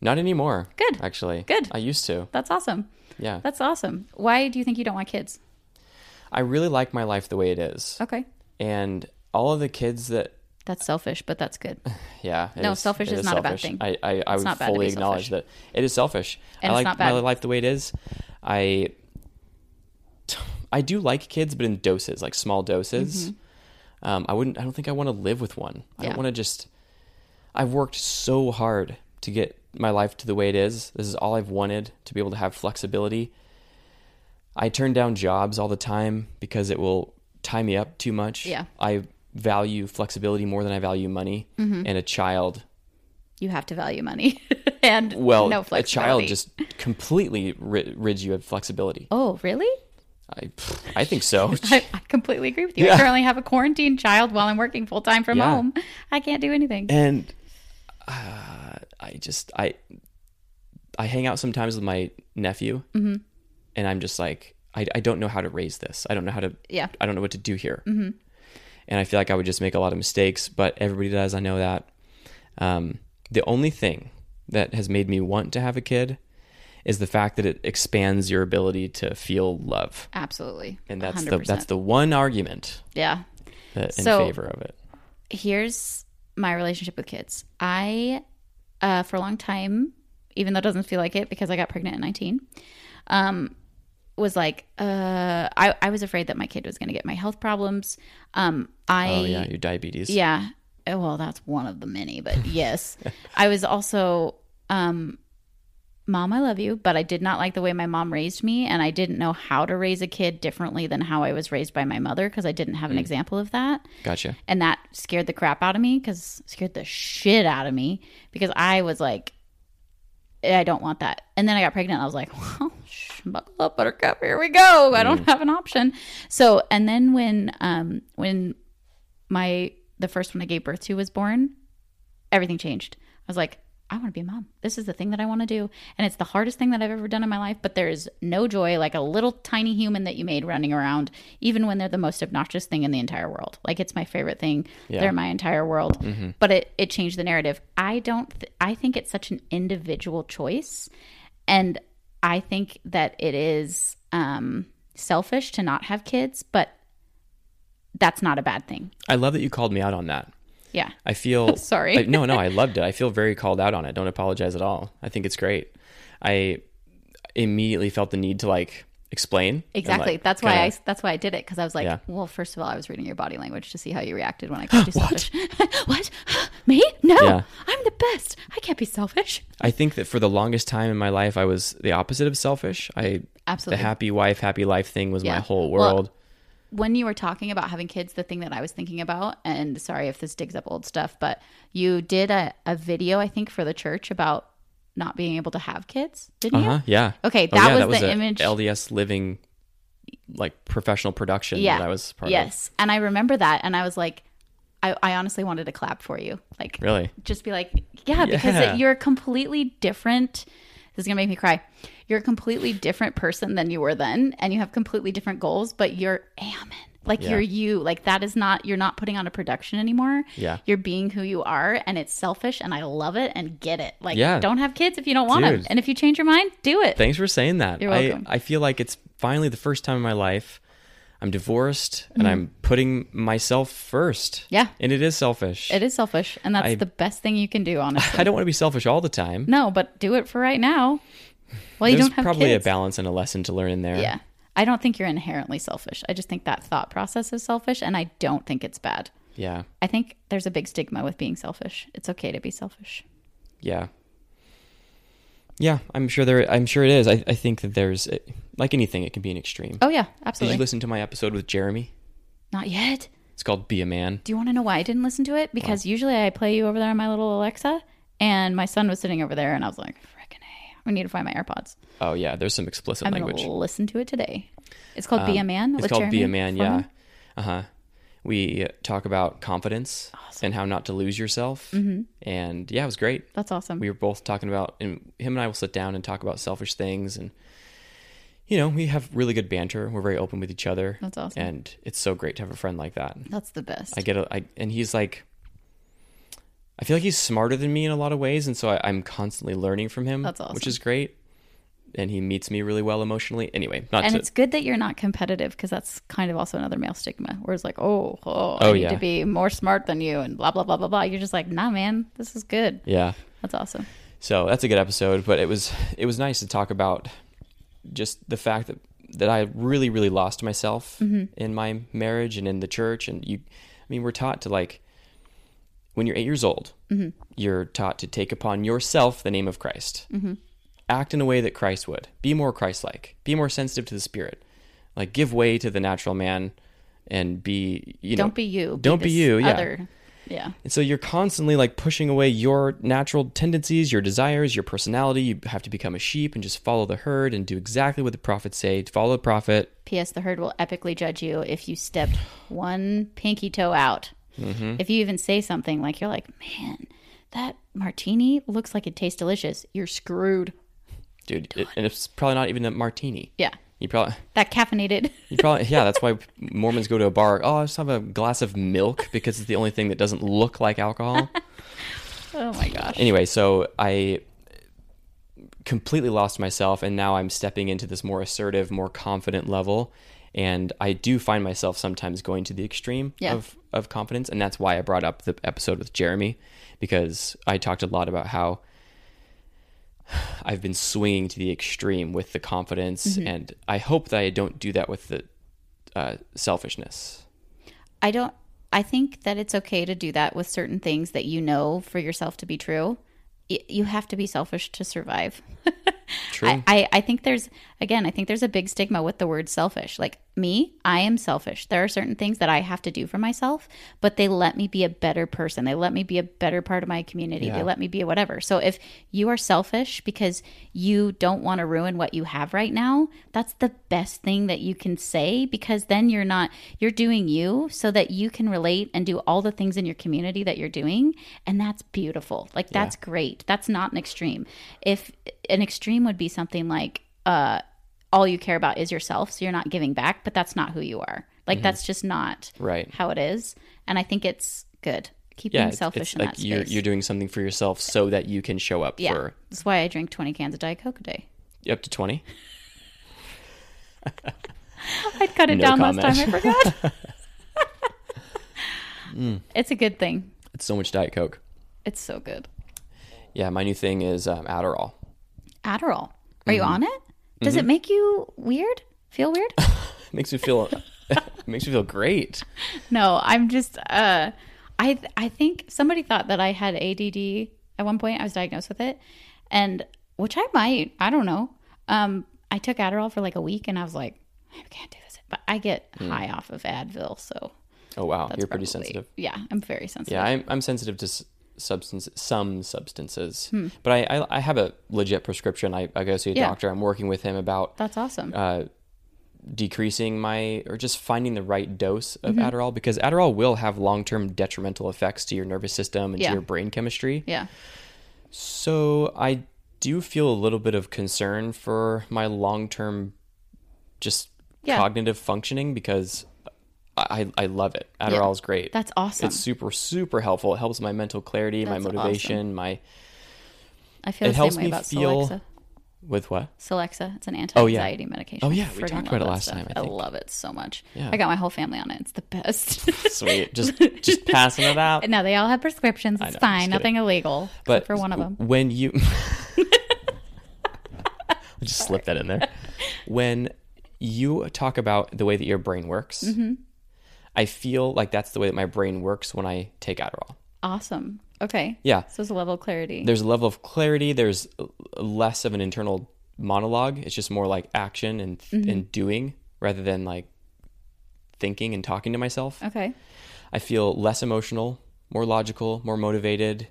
Not anymore. Good. Actually. Good. I used to. That's awesome. Yeah. That's awesome. Why do you think you don't want kids? I really like my life the way it is. Okay. And all of the kids that. That's selfish, but that's good. Yeah. No, is, selfish is, is not selfish. A bad thing. I, I, I would fully acknowledge selfish. That it is selfish. And I it's like not bad. My life the way it is. I. I do like kids, but in doses, like small doses. Mm-hmm. Um, I wouldn't, I don't think I want to live with one. Yeah. I don't want to just, I've worked so hard to get my life to the way it is. This is all I've wanted, to be able to have flexibility. I turn down jobs all the time because it will tie me up too much. Yeah. I value flexibility more than I value money. Mm-hmm. And a child. You have to value money and well, no flexibility. A child just completely rid, rids you of flexibility. Oh, really? I, I think so. I, I completely agree with you. Yeah. I currently have a quarantined child while I'm working full time from yeah. home. I can't do anything. And uh, I just I I hang out sometimes with my nephew, mm-hmm. and I'm just like I, I don't know how to raise this. I don't know how to. Yeah. I don't know what to do here. Mm-hmm. And I feel like I would just make a lot of mistakes, but everybody does. I know that. Um, the only thing that has made me want to have a kid is the fact that it expands your ability to feel love. Absolutely. And that's one hundred percent. the that's the one argument. Yeah. That, in so, favor of it. Here's my relationship with kids. I, uh, for a long time, even though it doesn't feel like it because I got pregnant at nineteen, um, was like, uh, I, I was afraid that my kid was going to get my health problems. Um, I, oh, yeah, your diabetes. Yeah. Well, that's one of the many, but yes. I was also... Um, Mom, I love you, but I did not like the way my mom raised me, and I didn't know how to raise a kid differently than how I was raised by my mother because I didn't have an mm. example of that. Gotcha. And that scared the crap out of me because scared the shit out of me because I was like, I don't want that. And then I got pregnant. And I was like, well, shh, buckle up, buttercup. Here we go. Mm. I don't have an option. So, and then when um, when my the first one I gave birth to was born, everything changed. I was like, I want to be a mom. This is the thing that I want to do. And it's the hardest thing that I've ever done in my life, but there is no joy like a little tiny human that you made running around, even when they're the most obnoxious thing in the entire world. Like it's my favorite thing. Yeah. They're my entire world, mm-hmm. but it, it changed the narrative. I don't, th- I think it's such an individual choice. And I think that it is um, selfish to not have kids, but that's not a bad thing. I love that you called me out on that Yeah. I feel sorry. I, no, no, I loved it. I feel very called out on it. Don't apologize at all. I think it's great. I immediately felt the need to like explain. Exactly. Like, that's kinda, why I that's why I did it, because I was like, yeah. well, first of all, I was reading your body language to see how you reacted when I could be selfish. What? Me? No. Yeah. I'm the best. I can't be selfish. I think that for the longest time in my life, I was the opposite of selfish. I absolutely the happy wife, happy life thing was yeah. my whole world. Well, when you were talking about having kids, the thing that I was thinking about, and sorry if this digs up old stuff, but you did a, a video, I think, for the church about not being able to have kids, didn't uh-huh, you? Yeah. Okay, that, oh, yeah, was, that was the image. L D S living, like professional production yeah. that I was part yes. of. Yes, and I remember that, and I was like, I, I honestly wanted to clap for you, like really, just be like, yeah, yeah. because it, you're a completely different. This is gonna make me cry. You're a completely different person than you were then, and you have completely different goals, but you're Ammon. Like yeah. you're you. Like that is not, you're not putting on a production anymore. Yeah. You're being who you are, and it's selfish, and I love it and get it. Like yeah. don't have kids if you don't want Dude. them. And if you change your mind, do it. Thanks for saying that. You're welcome. I, I feel like it's finally the first time in my life I'm divorced mm-hmm. and I'm putting myself first. Yeah. And it is selfish. It is selfish. And that's I, the best thing you can do, honestly. I don't want to be selfish all the time. No, but do it for right now. Well, you There's don't have probably kids. A balance and a lesson to learn in there. Yeah. I don't think you're inherently selfish. I just think that thought process is selfish, and I don't think it's bad. Yeah. I think there's a big stigma with being selfish. It's okay to be selfish. Yeah. Yeah, I'm sure there. I'm sure it is. I, I think that there's, like anything, it can be an extreme. Oh yeah, absolutely. Did you listen to my episode with Jeremy? Not yet. It's called "Be a Man." Do you want to know why I didn't listen to it? Because wow. usually I play you over there on my little Alexa, and my son was sitting over there, and I was like, "Frickin' hey, I need to find my AirPods." Oh yeah, there's some explicit I'm language. I'm gonna listen to it today. It's called um, "Be a Man." It's with called Jeremy "Be a Man." Foreman. Yeah. Uh huh. We talk about confidence awesome. and how not to lose yourself. Mm-hmm. And yeah, it was great. That's awesome. We were both talking about, and him and I will sit down and talk about selfish things. And, you know, we have really good banter. We're very open with each other. That's awesome. And it's so great to have a friend like that. That's the best. I get a, I, and he's like, I feel like he's smarter than me in a lot of ways. And so I, I'm constantly learning from him, That's awesome. which is great. And he meets me really well emotionally. Anyway, not and to... it's good that you're not competitive, because that's kind of also another male stigma, where it's like, oh, oh, I oh, need yeah. to be more smart than you, and blah blah blah blah blah. You're just like, nah, man, this is good. Yeah, that's awesome. So that's a good episode, but it was it was nice to talk about just the fact that that I really really lost myself mm-hmm. in my marriage and in the church. And you, I mean, we're taught to like, when you're eight years old, mm-hmm. you're taught to take upon yourself the name of Christ. Mm-hmm. Act in a way that Christ would. Be more Christ-like. Be more sensitive to the Spirit. Like, give way to the natural man and be, you know. Don't be you. Don't be, be you, yeah. Other, yeah. And so you're constantly, like, pushing away your natural tendencies, your desires, your personality. You have to become a sheep and just follow the herd and do exactly what the prophets say. Follow the prophet. P S. The herd will epically judge you if you step one pinky toe out. Mm-hmm. If you even say something, like, you're like, man, that martini looks like it tastes delicious. You're screwed. Dude, it, and it's probably not even a martini. Yeah. You probably that caffeinated. You probably yeah, that's why Mormons go to a bar. Oh, I just have a glass of milk because it's the only thing that doesn't look like alcohol. Oh my gosh. Anyway, so I completely lost myself, and now I'm stepping into this more assertive, more confident level, and I do find myself sometimes going to the extreme yeah. of of confidence, and that's why I brought up the episode with Jeremy, because I talked a lot about how I've been swinging to the extreme with the confidence, mm-hmm. and I hope that I don't do that with the uh, selfishness. I don't. I think that it's okay to do that with certain things that you know for yourself to be true. Y- you have to be selfish to survive. True. I, I, I think there's, again, I think there's a big stigma with the word selfish. Like me, I am selfish. There are certain things that I have to do for myself, but they let me be a better person. They let me be a better part of my community. Yeah. They let me be a whatever. So if you are selfish because you don't want to ruin what you have right now, that's the best thing that you can say, because then you're not, you're doing you so that you can relate and do all the things in your community that you're doing. And that's beautiful. Like that's yeah. great. That's not an extreme. If an extreme would be something like uh all you care about is yourself, so you're not giving back, but that's not who you are. Like mm-hmm. that's just not right how it is. And I think it's good keeping yeah, selfish it's in like that space. You're, you're doing something for yourself so that you can show up yeah. for that's why I drink twenty cans of Diet Coke a day. Up to twenty. I'd cut it no down comment. Last time I forgot. mm. It's a good thing. It's so much Diet Coke. It's so good. Yeah, my new thing is um, Adderall. Adderall. Are mm-hmm. you on it? Does mm-hmm. it make you weird? Feel weird? It makes me feel it makes me feel great. No, I'm just uh I I think somebody thought that I had A D D at one point. I was diagnosed with it. And which I might, I don't know. Um I took Adderall for like a week and I was like, I can't do this. But I get mm. high off of Advil, so. Oh wow, you're probably, pretty sensitive. Yeah, I'm very sensitive. Yeah, I'm I'm sensitive to s- substance some substances hmm. but I, I I have a legit prescription. I, I go see a yeah. doctor. I'm working with him about that's awesome uh decreasing my or just finding the right dose of mm-hmm. Adderall, because Adderall will have long-term detrimental effects to your nervous system and yeah. to your brain chemistry. Yeah so I do feel a little bit of concern for my long-term just yeah. cognitive functioning, because I, I love it. Adderall yeah. is great. That's awesome. It's super, super helpful. It helps my mental clarity, that's my motivation, awesome. my... I feel it the helps same way me about feel... Celexa. With what? Celexa. It's an anti-anxiety oh, yeah. medication. Oh, yeah. We talked about it last stuff. time, I think. I love it so much. Yeah. I got my whole family on it. It's the best. Sweet. Just just passing it out. No, they all have prescriptions. It's know, fine. Nothing illegal. But for one of them. When you... I just slipped that in there. When you talk about the way that your brain works... Mm-hmm. I feel like that's the way that my brain works when I take Adderall. Awesome. Okay. Yeah. So there's a level of clarity. There's a level of clarity. There's less of an internal monologue. It's just more like action and mm-hmm. and doing rather than like thinking and talking to myself. Okay. I feel less emotional, more logical, more motivated,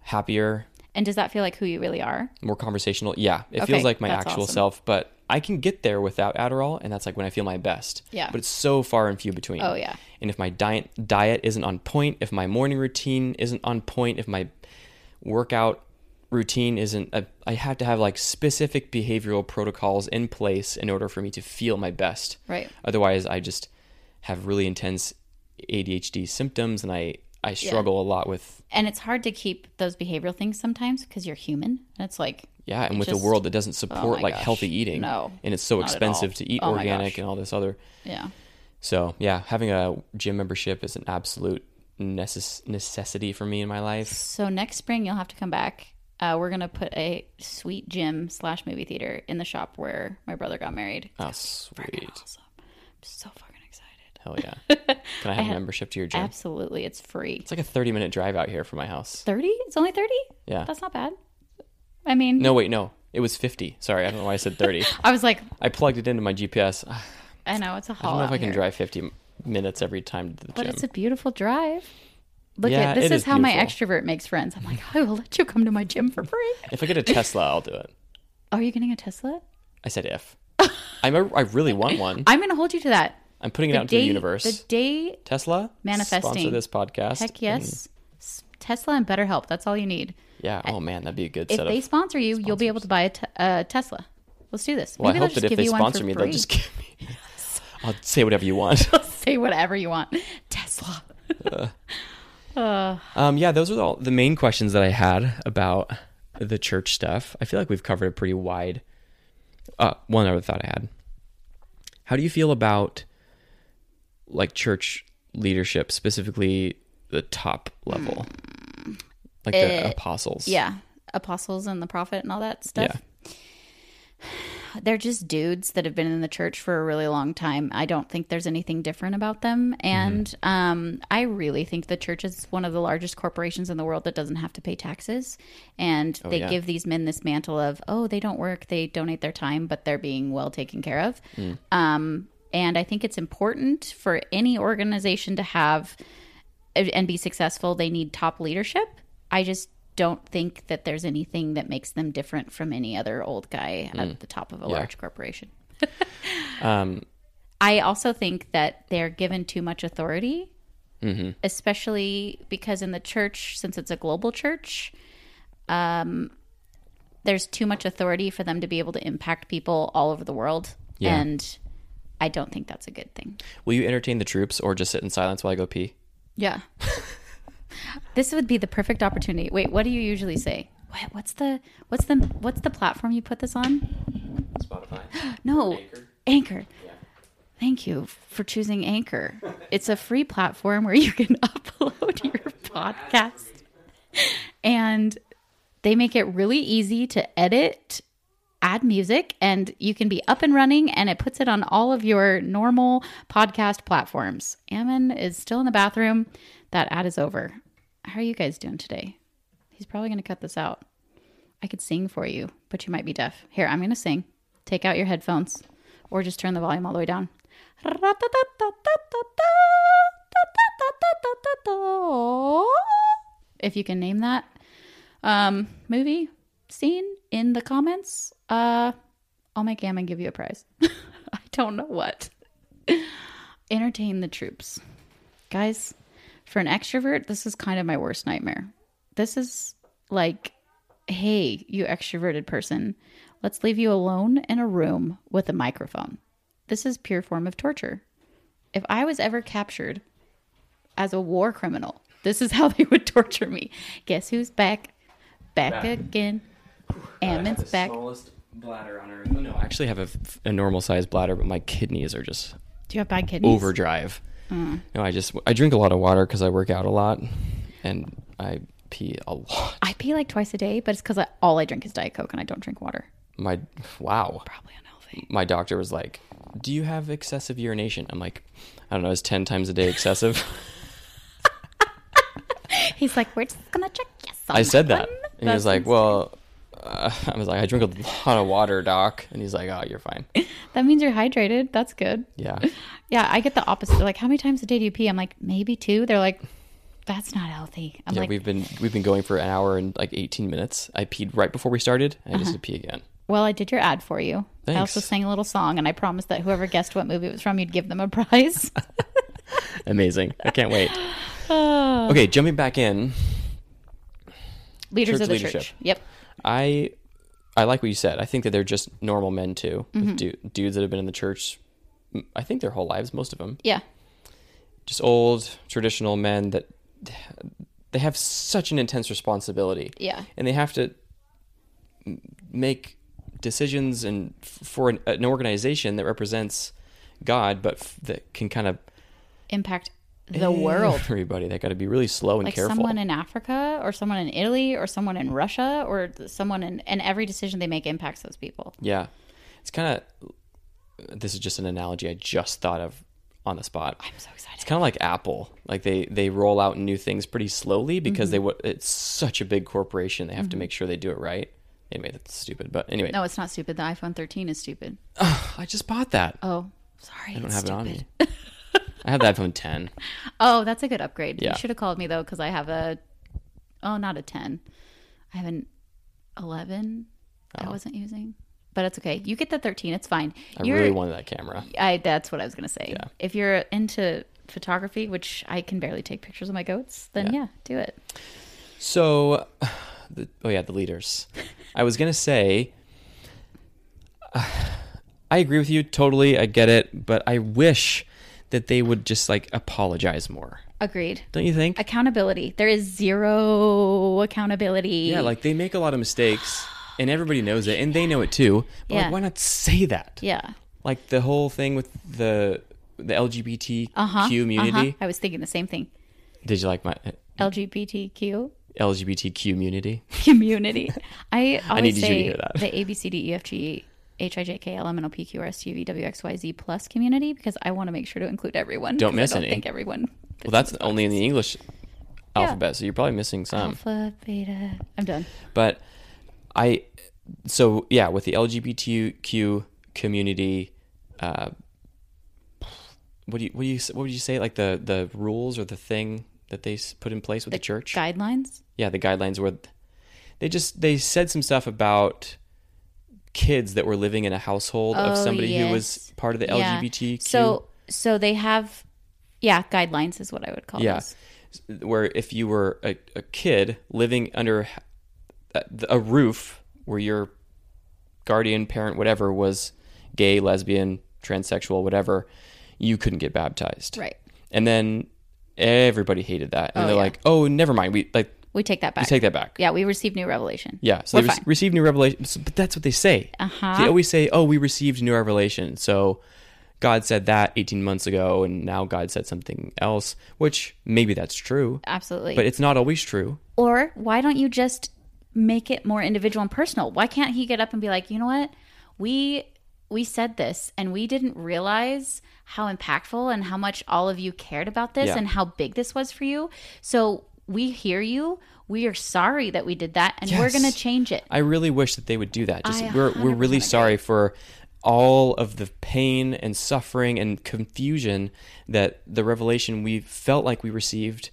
happier. And does that feel like who you really are? More conversational. Yeah. It okay. feels like my that's actual awesome. self, but I can get there without Adderall, and that's like when I feel my best. Yeah. But it's so far and few between. Oh, yeah. And if my diet diet isn't on point, if my morning routine isn't on point, if my workout routine isn't, I, I have to have like specific behavioral protocols in place in order for me to feel my best. Right. Otherwise, I just have really intense A D H D symptoms, and I, I struggle yeah. a lot with... And it's hard to keep those behavioral things sometimes because you're human. And it's like... Yeah, and with just, a world that doesn't support oh like gosh, healthy eating. No. And it's so expensive to eat oh organic and all this other. Yeah. So, yeah, having a gym membership is an absolute necess- necessity for me in my life. So next spring you'll have to come back. Uh, we're going to put a sweet gym slash movie theater in the shop where my brother got married. Oh, sweet. Awesome. I'm so fucking excited. Hell yeah. Can I have I a membership to your gym? Absolutely. It's free. It's like a thirty-minute drive out here from my house. thirty? It's only thirty? Yeah. That's not bad. I mean... No, wait, no. It was fifty. Sorry, I don't know why I said thirty. I was like... I plugged it into my G P S. I know, it's a haul. I don't know if I can here. drive fifty minutes every time to the but gym. But it's a beautiful drive. Look yeah, at this is, is how beautiful. My extrovert makes friends. I'm like, I will let you come to my gym for free. If I get a Tesla, I'll do it. Are you getting a Tesla? I said if. I'm a, I really want one. I'm going to hold you to that. I'm putting the it out day, into the universe. The day... Tesla, manifesting. Sponsor this podcast. Heck yes. And... Tesla and BetterHelp. That's all you need. Yeah. Oh, man, that'd be a good setup. If they sponsor you, sponsors. You'll be able to buy a, te- a Tesla. Let's do this. Well, maybe I hope that if they sponsor me, free. They'll just give me... Yes. I'll say whatever you want. I'll say whatever you want. Tesla. uh, uh. Um, yeah, those are all the main questions that I had about the church stuff. I feel like we've covered a pretty wide... Uh, one other thought I had. How do you feel about, like, church leadership, specifically the top level? Mm. Like the it, apostles. Yeah. Apostles and the prophet and all that stuff. Yeah. They're just dudes that have been in the church for a really long time. I don't think there's anything different about them. And mm-hmm. um, I really think the church is one of the largest corporations in the world that doesn't have to pay taxes. And oh, they yeah. give these men this mantle of, oh, they don't work. They donate their time, but they're being well taken care of. Mm. Um, and I think it's important for any organization to have and be successful. They need top leadership. I just don't think that there's anything that makes them different from any other old guy at mm. the top of a yeah. large corporation. um, I also think that they're given too much authority, mm-hmm. especially because in the church, since it's a global church, um, there's too much authority for them to be able to impact people all over the world. Yeah. And I don't think that's a good thing. Will you entertain the troops or just sit in silence while I go pee? Yeah. This would be the perfect opportunity. Wait, what do you usually say? What, what's the what's the what's the platform you put this on? Spotify. No, Anchor. Anchor. Yeah. Thank you for choosing Anchor. It's a free platform where you can upload your podcast. And they make it really easy to edit, add music, and you can be up and running, and it puts it on all of your normal podcast platforms. Ammon is still in the bathroom. That ad is over. How are you guys doing today? He's probably going to cut this out. I could sing for you, but you might be deaf. Here, I'm going to sing. Take out your headphones or just turn the volume all the way down. If you can name that um, movie scene in the comments, uh, I'll make Ammon give you a prize. I don't know what. Entertain the troops. Guys, for an extrovert, this is kind of my worst nightmare. This is like, hey, you extroverted person, let's leave you alone in a room with a microphone. This is pure form of torture. If I was ever captured as a war criminal, this is how they would torture me. Guess who's back? Back, back. again. Ammon's back. The smallest bladder on earth. Oh, no, I actually have a, a normal sized bladder, but my kidneys are just. Do you have bad kidneys? Overdrive. Mm. No, I just I drink a lot of water because I work out a lot, and I pee a lot. I pee like twice a day, but it's because all I drink is Diet Coke and I don't drink water. My wow. Probably unhealthy. My doctor was like, "Do you have excessive urination?" I'm like, "I don't know. Is ten times a day excessive?" He's like, "We're just gonna check yes." On I said that, that. and That's he was like, insane. "Well," uh, I was like, "I drink a lot of water, doc," and he's like, "Oh, you're fine." That means you're hydrated. That's good. Yeah, yeah. I get the opposite. They're like, "How many times a day do you pee?" I'm like, "Maybe two." They're like, "That's not healthy." I'm yeah, like, we've been we've been going for an hour and like eighteen minutes. I peed right before we started. And I uh-huh. just pee again. Well, I did your ad for you. Thanks. I also sang a little song, and I promised that whoever guessed what movie it was from, you'd give them a prize. Amazing. I can't wait. Uh, okay, jumping back in. Leaders church of the leadership. Church. Yep. I I like what you said. I think that they're just normal men, too. Mm-hmm. Du- dudes that have been in the church, I think their whole lives, most of them. Yeah. Just old, traditional men that they have such an intense responsibility. Yeah. And they have to make decisions and for an, an organization that represents God, but f- that can kind of impact the world. Everybody, they got to be really slow and like careful. Like someone in Africa, or someone in Italy, or someone in Russia, or someone in, and every decision they make impacts those people. Yeah, it's kind of. This is just an analogy I just thought of on the spot. I'm so excited. It's kind of like Apple. Like they they roll out new things pretty slowly because mm-hmm. they it's such a big corporation. They have mm-hmm. to make sure they do it right. Anyway, that's stupid, but anyway. No, it's not stupid. The iPhone thirteen is stupid. Oh, I just bought that. Oh, sorry. I don't have stupid. it on me. I have the iPhone ten. Oh, that's a good upgrade. Yeah. You should have called me, though, because I have a... Oh, not a ten. I have an eleven oh. I wasn't using. But that's okay. You get the thirteen. It's fine. I you're, really wanted that camera. I. That's what I was going to say. Yeah. If you're into photography, which I can barely take pictures of my goats, then yeah, yeah do it. So... The, oh yeah, the leaders. I was gonna say, uh, I agree with you totally. I get it, but I wish that they would just like apologize more. Agreed. Don't you think? Accountability. There is zero accountability. Yeah, like they make a lot of mistakes, and everybody knows it, and they know it too. But yeah. like, why not say that? Yeah. Like the whole thing with the the L G B T Q uh-huh, community. Uh-huh. I was thinking the same thing. Did you like my L G B T Q? L G B T Q community. Community. I always I need say you to hear that. The A B C D E F G H I J K L M N O P Q R S T U V W X Y Z plus community because I want to make sure to include everyone. Don't miss I don't any. Think everyone. Well, that's only in the English alphabet, yeah. so you're probably missing some. Alpha, beta. I'm done. But I, so yeah, with the L G B T Q community, uh, what do you what do you what would you say like the the rules or the thing that they put in place with the, the church guidelines? Yeah, the guidelines were they just they said some stuff about kids that were living in a household oh, of somebody yes. who was part of the yeah. L G B T Q. So so they have yeah, guidelines is what I would call yeah. those. Where if you were a, a kid living under a, a roof where your guardian parent whatever was gay, lesbian, transsexual, whatever, you couldn't get baptized. Right. And then everybody hated that. And oh, they're yeah. like, "Oh, never mind. We like We take that back. We take that back. Yeah, we received new revelation." Yeah, so We're they re- received new revelation. So, but that's what they say. Uh-huh. They always say, "Oh, we received new revelation." So God said that eighteen months ago and now God said something else, which maybe that's true. Absolutely. But it's not always true. Or why don't you just make it more individual and personal? Why can't he get up and be like, you know what? We we said this and we didn't realize how impactful and how much all of you cared about this yeah. and how big this was for you. So we hear you. We are sorry that we did that and yes. we're going to change it. I really wish that they would do that. Just we're we're really sorry for all of the pain and suffering and confusion that the revelation we felt like we received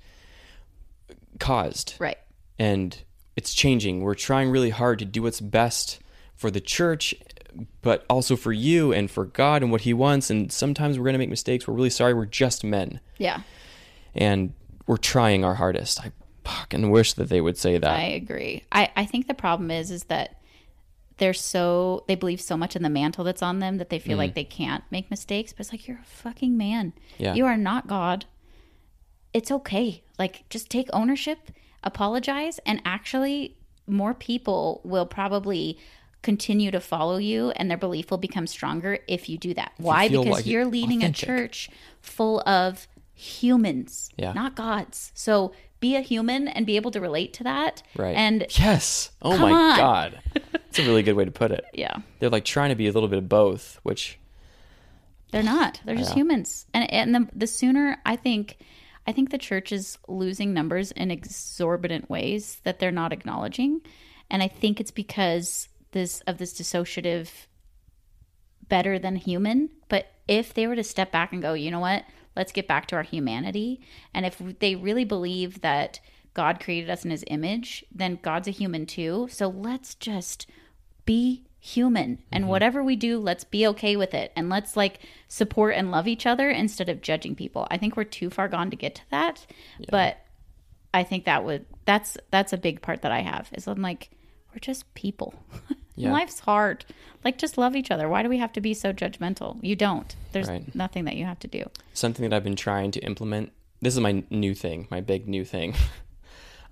caused. Right. And it's changing. We're trying really hard to do what's best for the church, but also for you and for God and what he wants. And sometimes we're going to make mistakes. We're really sorry. We're just men. Yeah. And we're trying our hardest. I fucking wish that they would say that. I agree. I, I think the problem is, is that They're so, they believe so much in the mantle that's on them that they feel mm. like they can't make mistakes. But it's like, you're a fucking man. Yeah. You are not God. It's okay. Like, just take ownership, apologize, and actually more people will probably continue to follow you and their belief will become stronger if you do that. If Why? You because like you're leading authentic. a church full of humans, yeah. not gods. So be a human and be able to relate to that. Right. And yes. Oh my on. God. That's a really good way to put it. Yeah. They're like trying to be a little bit of both, which they're not. They're just humans. And and the, the sooner I think I think the church is losing numbers in exorbitant ways that they're not acknowledging. And I think it's because this of this dissociative better than human. But if they were to step back and go, you know what, let's get back to our humanity. And if they really believe that God created us in his image, then God's a human too. So let's just be human and mm-hmm. whatever we do, let's be okay with it. And let's like support and love each other instead of judging people. I think we're too far gone to get to that. Yeah. But I think that would, that's, that's a big part that I have is I'm like, we're just people. Yeah. Life's hard. Like just love each other. Why do we have to be so judgmental? You don't, there's right. nothing that you have to do. Something that I've been trying to implement. This is my new thing, my big new thing.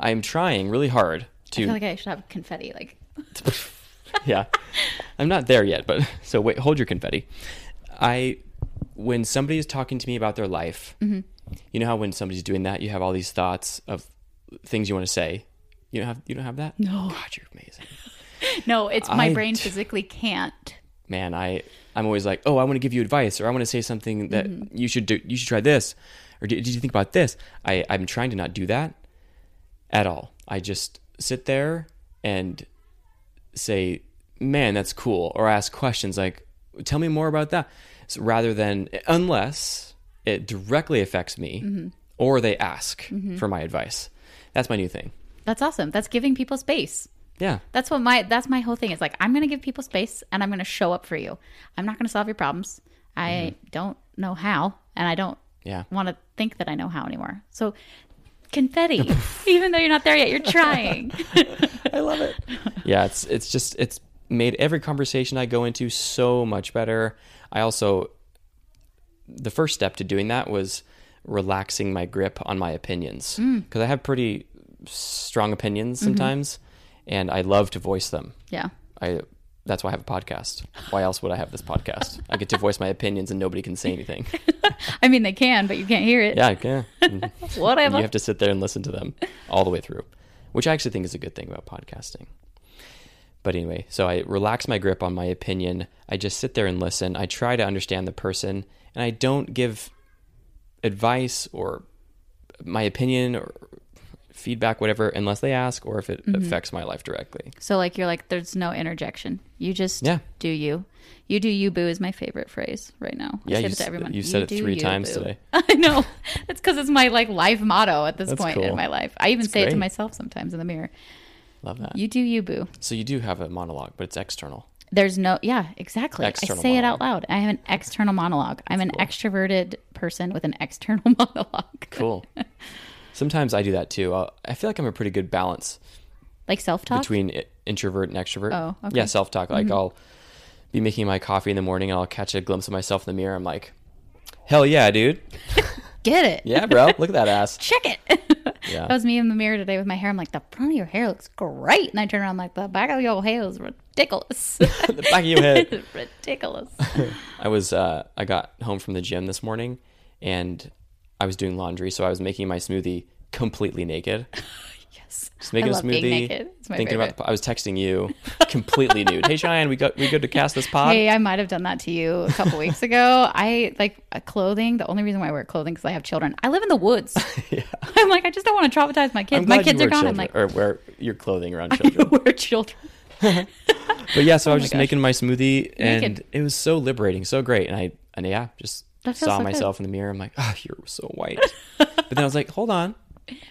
I'm trying really hard to... I feel like I should have confetti, like... yeah. I'm not there yet, but... So, wait, hold your confetti. I... When somebody is talking to me about their life, mm-hmm. you know how when somebody's doing that, you have all these thoughts of things you want to say? You don't have, you don't have that? No. God, you're amazing. No, it's my I brain t- physically can't. Man, I, I'm always like, oh, I want to give you advice, or I want to say something that mm-hmm. you should do. You should try this, or did you think about this? I, I'm trying to not do that. At all. I just sit there and say, man, that's cool. Or ask questions like, tell me more about that. So rather than, unless it directly affects me mm-hmm. or they ask mm-hmm. for my advice. That's my new thing. That's awesome. That's giving people space. Yeah. That's what my, that's my whole thing is like, I'm going to give people space and I'm going to show up for you. I'm not going to solve your problems. I mm-hmm. don't know how, and I don't yeah. want to think that I know how anymore. So confetti, even though you're not there yet, you're trying. I love it. Yeah, it's it's just it's made every conversation I go into so much better. I also, the first step to doing that was relaxing my grip on my opinions, because mm. I have pretty strong opinions sometimes, mm-hmm. and I love to voice them. Yeah, I. That's why I have a podcast. Why else would I have this podcast? I get to voice my opinions and nobody can say anything. I mean, they can, but you can't hear it. Yeah, I can. Whatever. And you have to sit there and listen to them all the way through, which I actually think is a good thing about podcasting. But anyway, so I relax my grip on my opinion. I just sit there and listen. I try to understand the person, and I don't give advice or my opinion or feedback, whatever, unless they ask or if it mm-hmm. affects my life directly. So like you're like, there's no interjection. You just yeah. do you. You do you, boo is my favorite phrase right now. I yeah, you, to everyone. you said you it three you, times boo. today. I know. It's because it's my like life motto at this That's point cool. in my life. I even That's say great. it to myself sometimes in the mirror. Love that. You do you, boo. So you do have a monologue, but it's external. There's no, yeah, exactly. External I say monologue. it out loud. I have an external monologue. I'm That's an cool. extroverted person with an external monologue. Cool. Sometimes I do that too. I'll, I feel like I'm a pretty good balance. Like self-talk? Between introvert and extrovert. Oh, okay. Yeah, self-talk. Like mm-hmm. I'll be making my coffee in the morning and I'll catch a glimpse of myself in the mirror. I'm like, hell yeah, dude. Get it. Yeah, bro. Look at that ass. Check it. Yeah. That was me in the mirror today with my hair. I'm like, the front of your hair looks great. And I turn around, I'm like, the back of your hair is ridiculous. The back of your head is ridiculous. I was, uh, I got home from the gym this morning and I was doing laundry. So I was making my smoothie completely naked. Yes. Just making I love a smoothie. Being naked. It's my thinking favorite. About, I was texting you completely nude. Hey, Cheyenne, we go, we good to cast this pod? Hey, I might have done that to you a couple weeks ago. I like clothing. The only reason why I wear clothing because I have children. I live in the woods. Yeah. I'm like, I just don't want to traumatize my kids. My kids are gone. Children, I'm like, or wear your clothing around children. I wear children. But yeah, so oh I was just gosh. making my smoothie and naked. It was so liberating, so great. And I, and yeah, just saw so myself good. in the mirror. I'm like, oh, you're so white. But then I was like, hold on.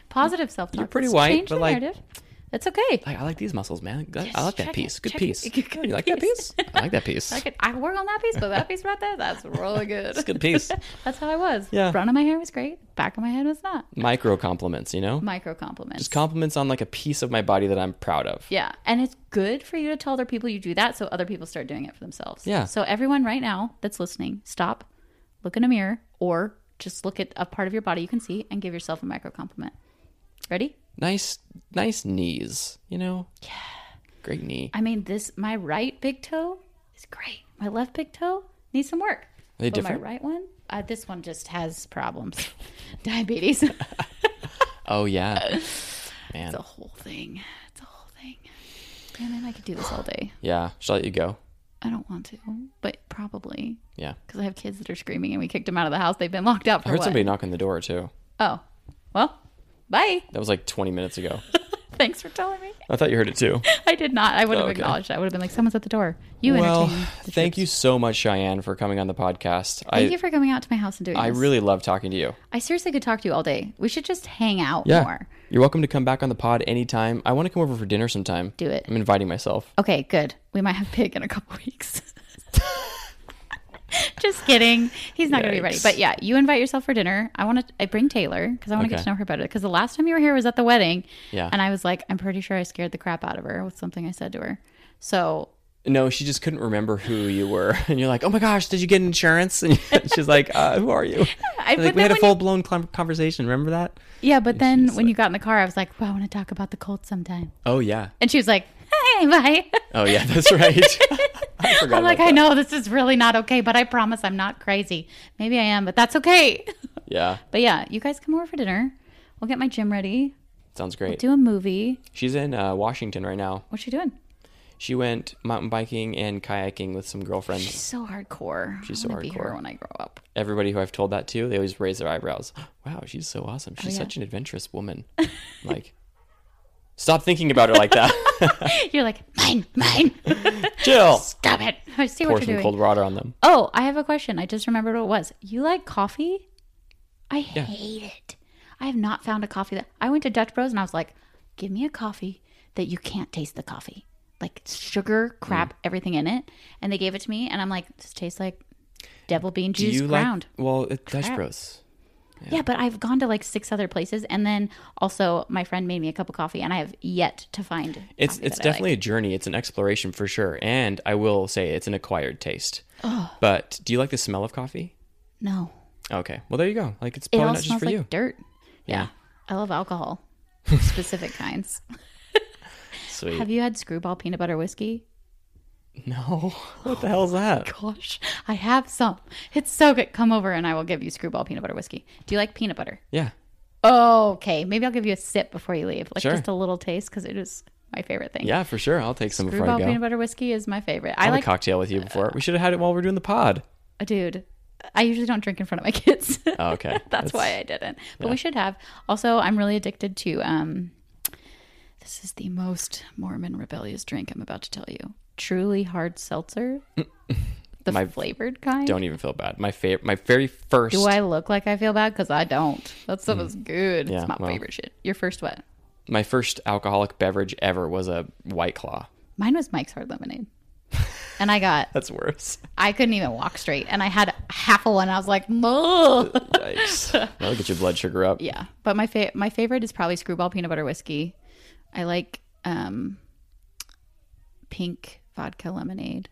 Positive self-talk. You're pretty white, but like, narrative. It's okay. I, I like these muscles, man. Yes, I like that piece. Good piece. It, good, good you like piece. that piece? I like that piece. I, could, I work on that piece, but that piece right there, that's really good. It's a good piece. That's how I was. Yeah. Front of my hair was great. Back of my head was not. Micro compliments, you know? Micro compliments. Just compliments on like a piece of my body that I'm proud of. Yeah. And it's good for you to tell other people you do that so other people start doing it for themselves. Yeah. So everyone right now that's listening, stop, look in a mirror, or just look at a part of your body you can see and give yourself a micro compliment. Ready? Nice, nice knees, you know? Yeah. Great knee. I mean, this, my right big toe is great. My left big toe needs some work. Are they but different? My right one, uh, this one just has problems. Diabetes. Oh, yeah. Man. It's a whole thing. It's a whole thing. And then I could do this all day. Yeah. Should I let you go? I don't want to, but probably. Yeah. Because I have kids that are screaming and we kicked them out of the house. They've been locked out for a while. I heard what? somebody knock on the door, too. Oh. Well, bye. That was like twenty minutes ago. Thanks for telling me. I thought you heard it, too. I did not. I would have oh, okay. acknowledged it. I would have been like, someone's at the door. You well, entertain the thank trips. You so much, Cheyenne, for coming on the podcast. Thank I, you for coming out to my house and doing I this. I really love talking to you. I seriously could talk to you all day. We should just hang out yeah. more. You're welcome to come back on the pod anytime. I want to come over for dinner sometime. Do it. I'm inviting myself. Okay, good. We might have pig in a couple weeks. Just kidding. He's not Yikes. Gonna be ready. But yeah, you invite yourself for dinner. I want to I bring Taylor because I want to okay. get to know her better. Because the last time you were here was at the wedding. Yeah. And I was like, I'm pretty sure I scared the crap out of her with something I said to her. So no, she just couldn't remember who you were. And you're like, oh my gosh, did you get insurance? And she's like, uh, who are you? I, like, we had a full-blown you... conversation. Remember that? Yeah, but and then when like... you got in the car, I was like, well, I want to talk about the cold sometime. Oh, yeah. And she was like, hey, bye. Oh, yeah, that's right. I forgot I'm like, I know this is really not okay, but I promise I'm not crazy. Maybe I am, but that's okay. Yeah. But yeah, you guys come over for dinner. We'll get my gym ready. Sounds great. We'll do a movie. She's in uh, Washington right now. What's she doing? She went mountain biking and kayaking with some girlfriends. She's so hardcore. She's so hardcore. I want to be her when I grow up. Everybody who I've told that to, they always raise their eyebrows. Wow, she's so awesome. She's oh, yeah. such an adventurous woman. Like, stop thinking about her like that. You're like, mine, mine. Chill. Stop it. I see Pour what you're doing. Pour some cold water on them. Oh, I have a question. I just remembered what it was. You like coffee? I yeah. hate it. I have not found a coffee that I went to Dutch Bros and I was like, give me a coffee that you can't taste the coffee. Like sugar, crap, mm. everything in it. And they gave it to me. And I'm like, this tastes like devil bean juice Do you ground. Like, well, it, Dutch Bros. Yeah. yeah, but I've gone to like six other places. And then also my friend made me a cup of coffee. And I have yet to find It's It's definitely like. a journey. It's an exploration for sure. And I will say it's an acquired taste. Oh. But do you like the smell of coffee? No. Okay. Well, there you go. Like it's probably it all not just for like you. It smells like dirt. Yeah. yeah. I love alcohol. Specific kinds. Sweet. Have you had Screwball peanut butter whiskey? No. What the hell is that? Oh, gosh. I have some. It's so good. Come over and I will give you Screwball peanut butter whiskey. Do you like peanut butter? Yeah. Oh, okay. Maybe I'll give you a sip before you leave. Like sure. just a little taste because it is my favorite thing. Yeah, for sure. I'll take some Screwball before I go. Screwball peanut butter whiskey is my favorite. I, I had like a cocktail with you before. We should have had it while we were doing the pod. Dude, I usually don't drink in front of my kids. Oh, okay. That's, That's why I didn't. But yeah. we should have. Also, I'm really addicted to... um. This is the most Mormon rebellious drink I'm about to tell you. Truly hard seltzer. The my, flavored kind. Don't even feel bad. My favorite, my very first. Do I look like I feel bad? Because I don't. That stuff mm. is good. Yeah, it's my well, favorite shit. Your first what? My first alcoholic beverage ever was a White Claw. Mine was Mike's Hard Lemonade. And I got. That's worse. I couldn't even walk straight. And I had half a one. I was like, no. Yikes. That'll get your blood sugar up. Yeah. But my, fa- my favorite is probably Screwball peanut butter whiskey. I like um, pink vodka lemonade.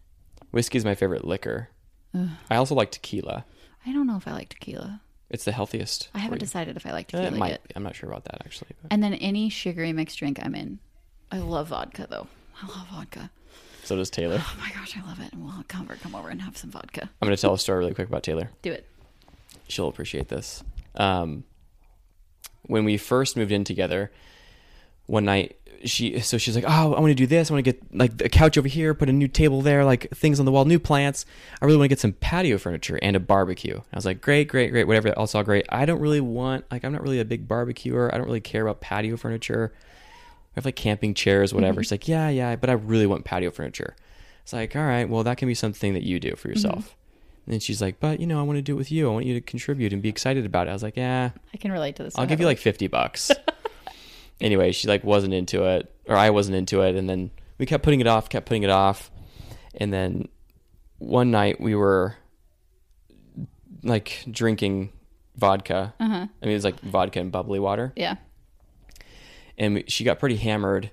Whiskey is my favorite liquor. Ugh. I also like tequila. I don't know if I like tequila. It's the healthiest. I haven't decided if I like tequila. It might be. I'm not sure about that, actually. But. And then any sugary mixed drink I'm in. I love vodka, though. I love vodka. So does Taylor. Oh, my gosh. I love it. And we'll come over, come over and have some vodka. I'm going to tell a story really quick about Taylor. Do it. She'll appreciate this. Um, when we first moved in together, one night, she so she's like, oh, I want to do this. I want to get like a couch over here, put a new table there, like things on the wall, new plants. I really want to get some patio furniture and a barbecue. I was like, great, great, great, whatever. That all sounds great. I don't really want, like, I'm not really a big barbecuer. I don't really care about patio furniture. I have like camping chairs, whatever. Mm-hmm. She's like, yeah, yeah, but I really want patio furniture. It's like, all right, well, that can be something that you do for yourself. Mm-hmm. And then she's like, but you know, I want to do it with you. I want you to contribute and be excited about it. I was like, yeah, I can relate to this. I'll heavily. give you like fifty bucks. Anyway, she like wasn't into it, or I wasn't into it. And then we kept putting it off, kept putting it off. And then one night we were like drinking vodka. Uh-huh. I mean, it was like vodka and bubbly water. Yeah. And she got pretty hammered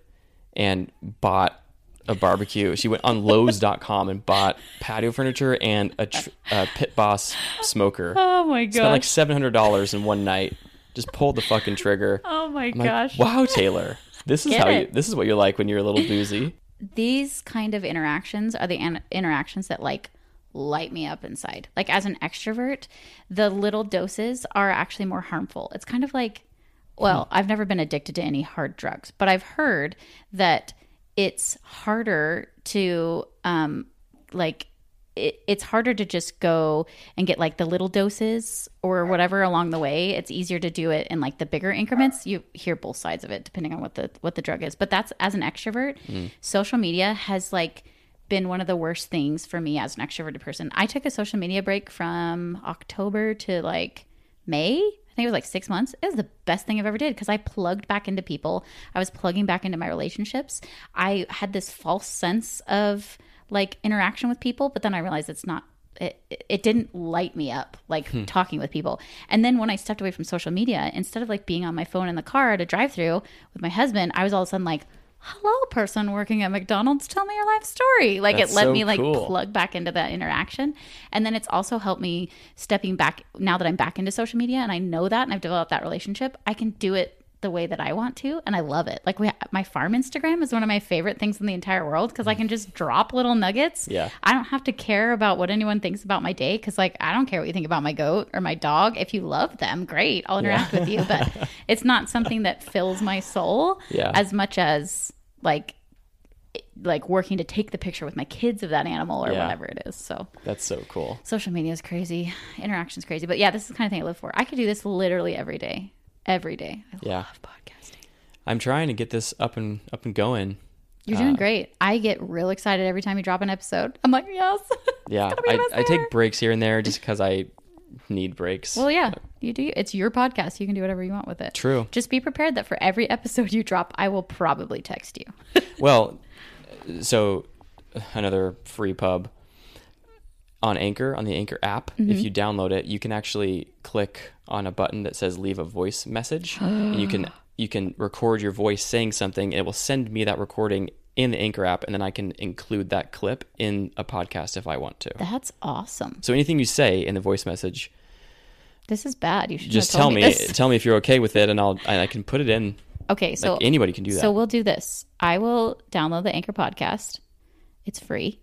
and bought a barbecue. She went on Lowe's dot com and bought patio furniture and a, tr- a Pit Boss smoker. Oh, my God. Spent like seven hundred dollars in one night. Just pulled the fucking trigger. Oh, my I'm gosh. Like, wow, Taylor. This is how you, this is what you're like when you're a little boozy. These kind of interactions are the an- interactions that, like, light me up inside. Like, as an extrovert, the little doses are actually more harmful. It's kind of like... Well, I've never been addicted to any hard drugs, but I've heard that it's harder to, um, like, it, it's harder to just go and get, like, the little doses or whatever along the way. It's easier to do it in, like, the bigger increments. You hear both sides of it, depending on what the what the drug is. But that's, as an extrovert, mm. social media has, like, been one of the worst things for me as an extroverted person. I took a social media break from October to, like, May. I think it was like six months. It was the best thing I've ever did because I plugged back into people. I was plugging back into my relationships. I had this false sense of like interaction with people, but then I realized it's not, it, it didn't light me up like hmm. talking with people. And then when I stepped away from social media, instead of like being on my phone in the car at a drive-through with my husband, I was all of a sudden like, hello, person working at McDonald's, tell me your life story. Like That's it let so me like cool. plug back into that interaction. And then it's also helped me stepping back now that I'm back into social media and I know that and I've developed that relationship. I can do it the way that I want to and I love it. Like we ha- my farm Instagram is one of my favorite things in the entire world because I can just drop little nuggets. Yeah. I don't have to care about what anyone thinks about my day because like I don't care what you think about my goat or my dog. If you love them, great. I'll interact yeah. with you. But it's not something that fills my soul yeah. as much as like like working to take the picture with my kids of that animal or yeah. whatever it is. So that's so cool. Social media is crazy. Interaction is crazy. But yeah, this is the kind of thing I live for. I could do this literally every day. Every day. I yeah. love podcasting. I'm trying to get this up and up and going. You're doing uh, great. I get real excited every time you drop an episode. I'm like, yes. Yeah. I, I take breaks here and there just because I need breaks. Well, yeah. You do. It's your podcast. You can do whatever you want with it. True. Just be prepared that for every episode you drop, I will probably text you. Well, so another free pub. On Anchor, on the Anchor app, mm-hmm. if you download it, you can actually click on a button that says leave a voice message. And you can you can record your voice saying something, and it will send me that recording in the Anchor app, and then I can include that clip in a podcast if I want to. That's awesome. So anything you say in the voice message... This is bad. You should just tell me. me tell me if you're okay with it, and I'll and I can put it in. Okay, so... Like anybody can do that. So we'll do this. I will download the Anchor podcast. It's free.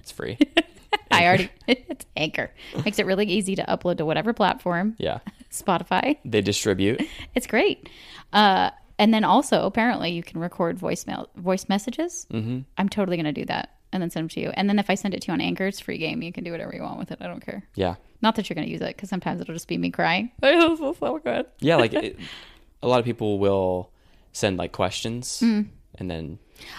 It's free. Anchor. I already, it's Anchor. Makes it really easy to upload to whatever platform. Yeah. Spotify. They distribute. It's great. Uh, and then also, apparently, you can record voicemail, voice messages. Mm-hmm. I'm totally going to do that and then send them to you. And then if I send it to you on Anchor, it's free game. You can do whatever you want with it. I don't care. Yeah. Not that you're going to use it because sometimes it'll just be me crying. This is so good. Yeah. Like it, a lot of people will send like questions mm. and then.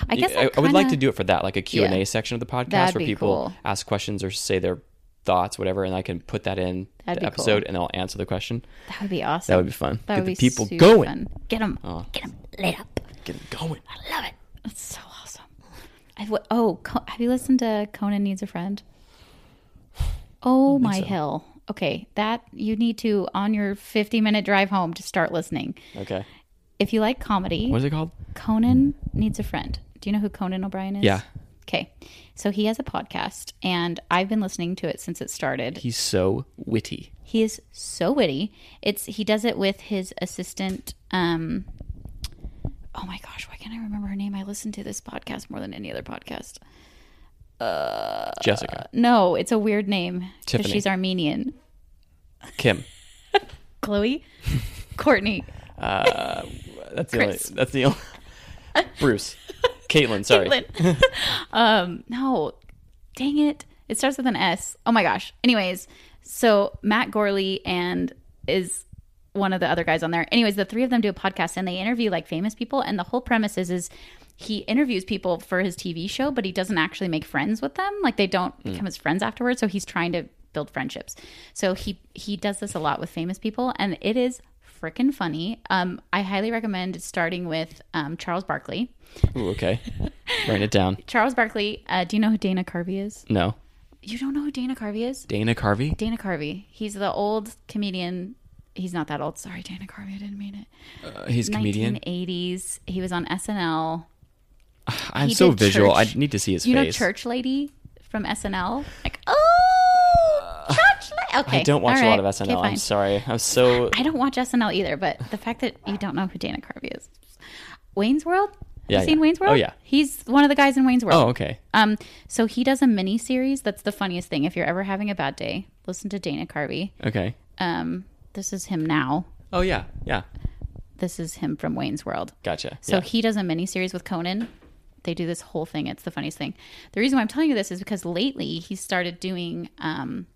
I guess I, kinda, I would like to do it for that, like a Q and A yeah, section of the podcast where people cool. ask questions or say their thoughts, whatever, and I can put that in that'd the episode, cool. and I'll answer the question. That would be awesome. That would be fun. That Get would the be people going. Fun. Get them, oh. get them lit up. Get them going. I love it. That's so awesome. I, oh, have you listened to Conan Needs a Friend? Oh my so. hell! Okay, that you need to on your fifty-minute drive home to start listening. Okay. If you like comedy... What is it called? Conan Needs a Friend. Do you know who Conan O'Brien is? Yeah. Okay. So he has a podcast, and I've been listening to it since it started. He's so witty. He is so witty. It's he does it with his assistant. Um, oh my gosh, why can't I remember her name? I listen to this podcast more than any other podcast. Uh, Jessica. No, it's a weird name because she's Armenian. Kim. Chloe. Courtney. Uh, that's the only, that's the only. Bruce. Caitlin, sorry. Caitlin. um, no, dang it. It starts with an S. Oh my gosh. Anyways, so Matt Gorley and is one of the other guys on there. Anyways, the three of them do a podcast and they interview like famous people. And the whole premise is, is he interviews people for his T V show, but he doesn't actually make friends with them. Like they don't mm. become his friends afterwards. So he's trying to build friendships. So he, he does this a lot with famous people and it is freaking funny. Um, I highly recommend starting with um, Charles Barkley. Ooh, okay. Write it down. Charles Barkley. Uh, do you know who Dana Carvey is? No. You don't know who Dana Carvey is? Dana Carvey? Dana Carvey. He's the old comedian. He's not that old. Sorry, Dana Carvey. I didn't mean it. Uh, he's a comedian? nineteen eighties. He was on S N L. I'm he so visual. Church. I need to see his you face. You know Church Lady from S N L? Like, oh, uh, Church Lady. Okay. I don't watch right. a lot of S N L. Okay, I'm sorry. I'm so... I don't watch S N L either, but the fact that you don't know who Dana Carvey is. Wayne's World? Yeah, you seen yeah. Wayne's World? Oh, yeah. He's one of the guys in Wayne's World. Oh, okay. Um, so he does a mini series. That's the funniest thing. If you're ever having a bad day, listen to Dana Carvey. Okay. Um, this is him now. Oh, yeah. Yeah. This is him from Wayne's World. Gotcha. So yeah. he does a mini series with Conan. They do this whole thing. It's the funniest thing. The reason why I'm telling you this is because lately he started doing um,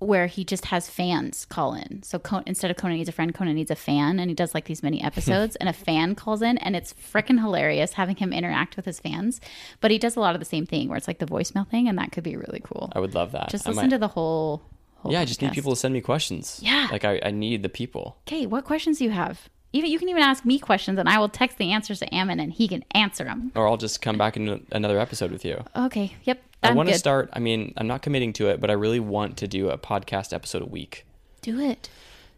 where he just has fans call in. So Con- instead of Conan Needs a Friend, Conan Needs a Fan. And he does like these mini episodes and a fan calls in and it's freaking hilarious having him interact with his fans. But he does a lot of the same thing where it's like the voicemail thing and that could be really cool. I would love that. Just I listen might... to the whole, whole Yeah, podcast. I just need people to send me questions. Yeah. Like I, I need the people. Okay, what questions do you have? Even you can even ask me questions and I will text the answers to Ammon and he can answer them. Or I'll just come back in another episode with you. Okay, yep. I want to start, I mean, I'm not committing to it, but I really want to do a podcast episode a week. Do it.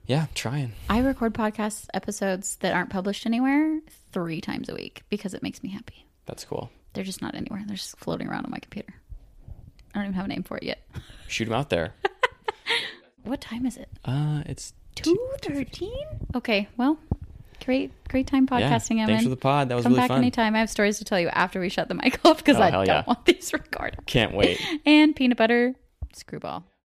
Yeah, I'm trying. I record podcast episodes that aren't published anywhere three times a week because it makes me happy. That's cool. They're just not anywhere. They're just floating around on my computer. I don't even have a name for it yet. Shoot them out there. What time is it? Uh, It's two thirteen? Okay, well... Great, great time podcasting, yeah, thanks Evan. For the pod. That was Come really fun. Come back anytime. I have stories to tell you after we shut the mic off because oh, I don't yeah. want these recorded. Can't wait. And peanut butter, Screwball.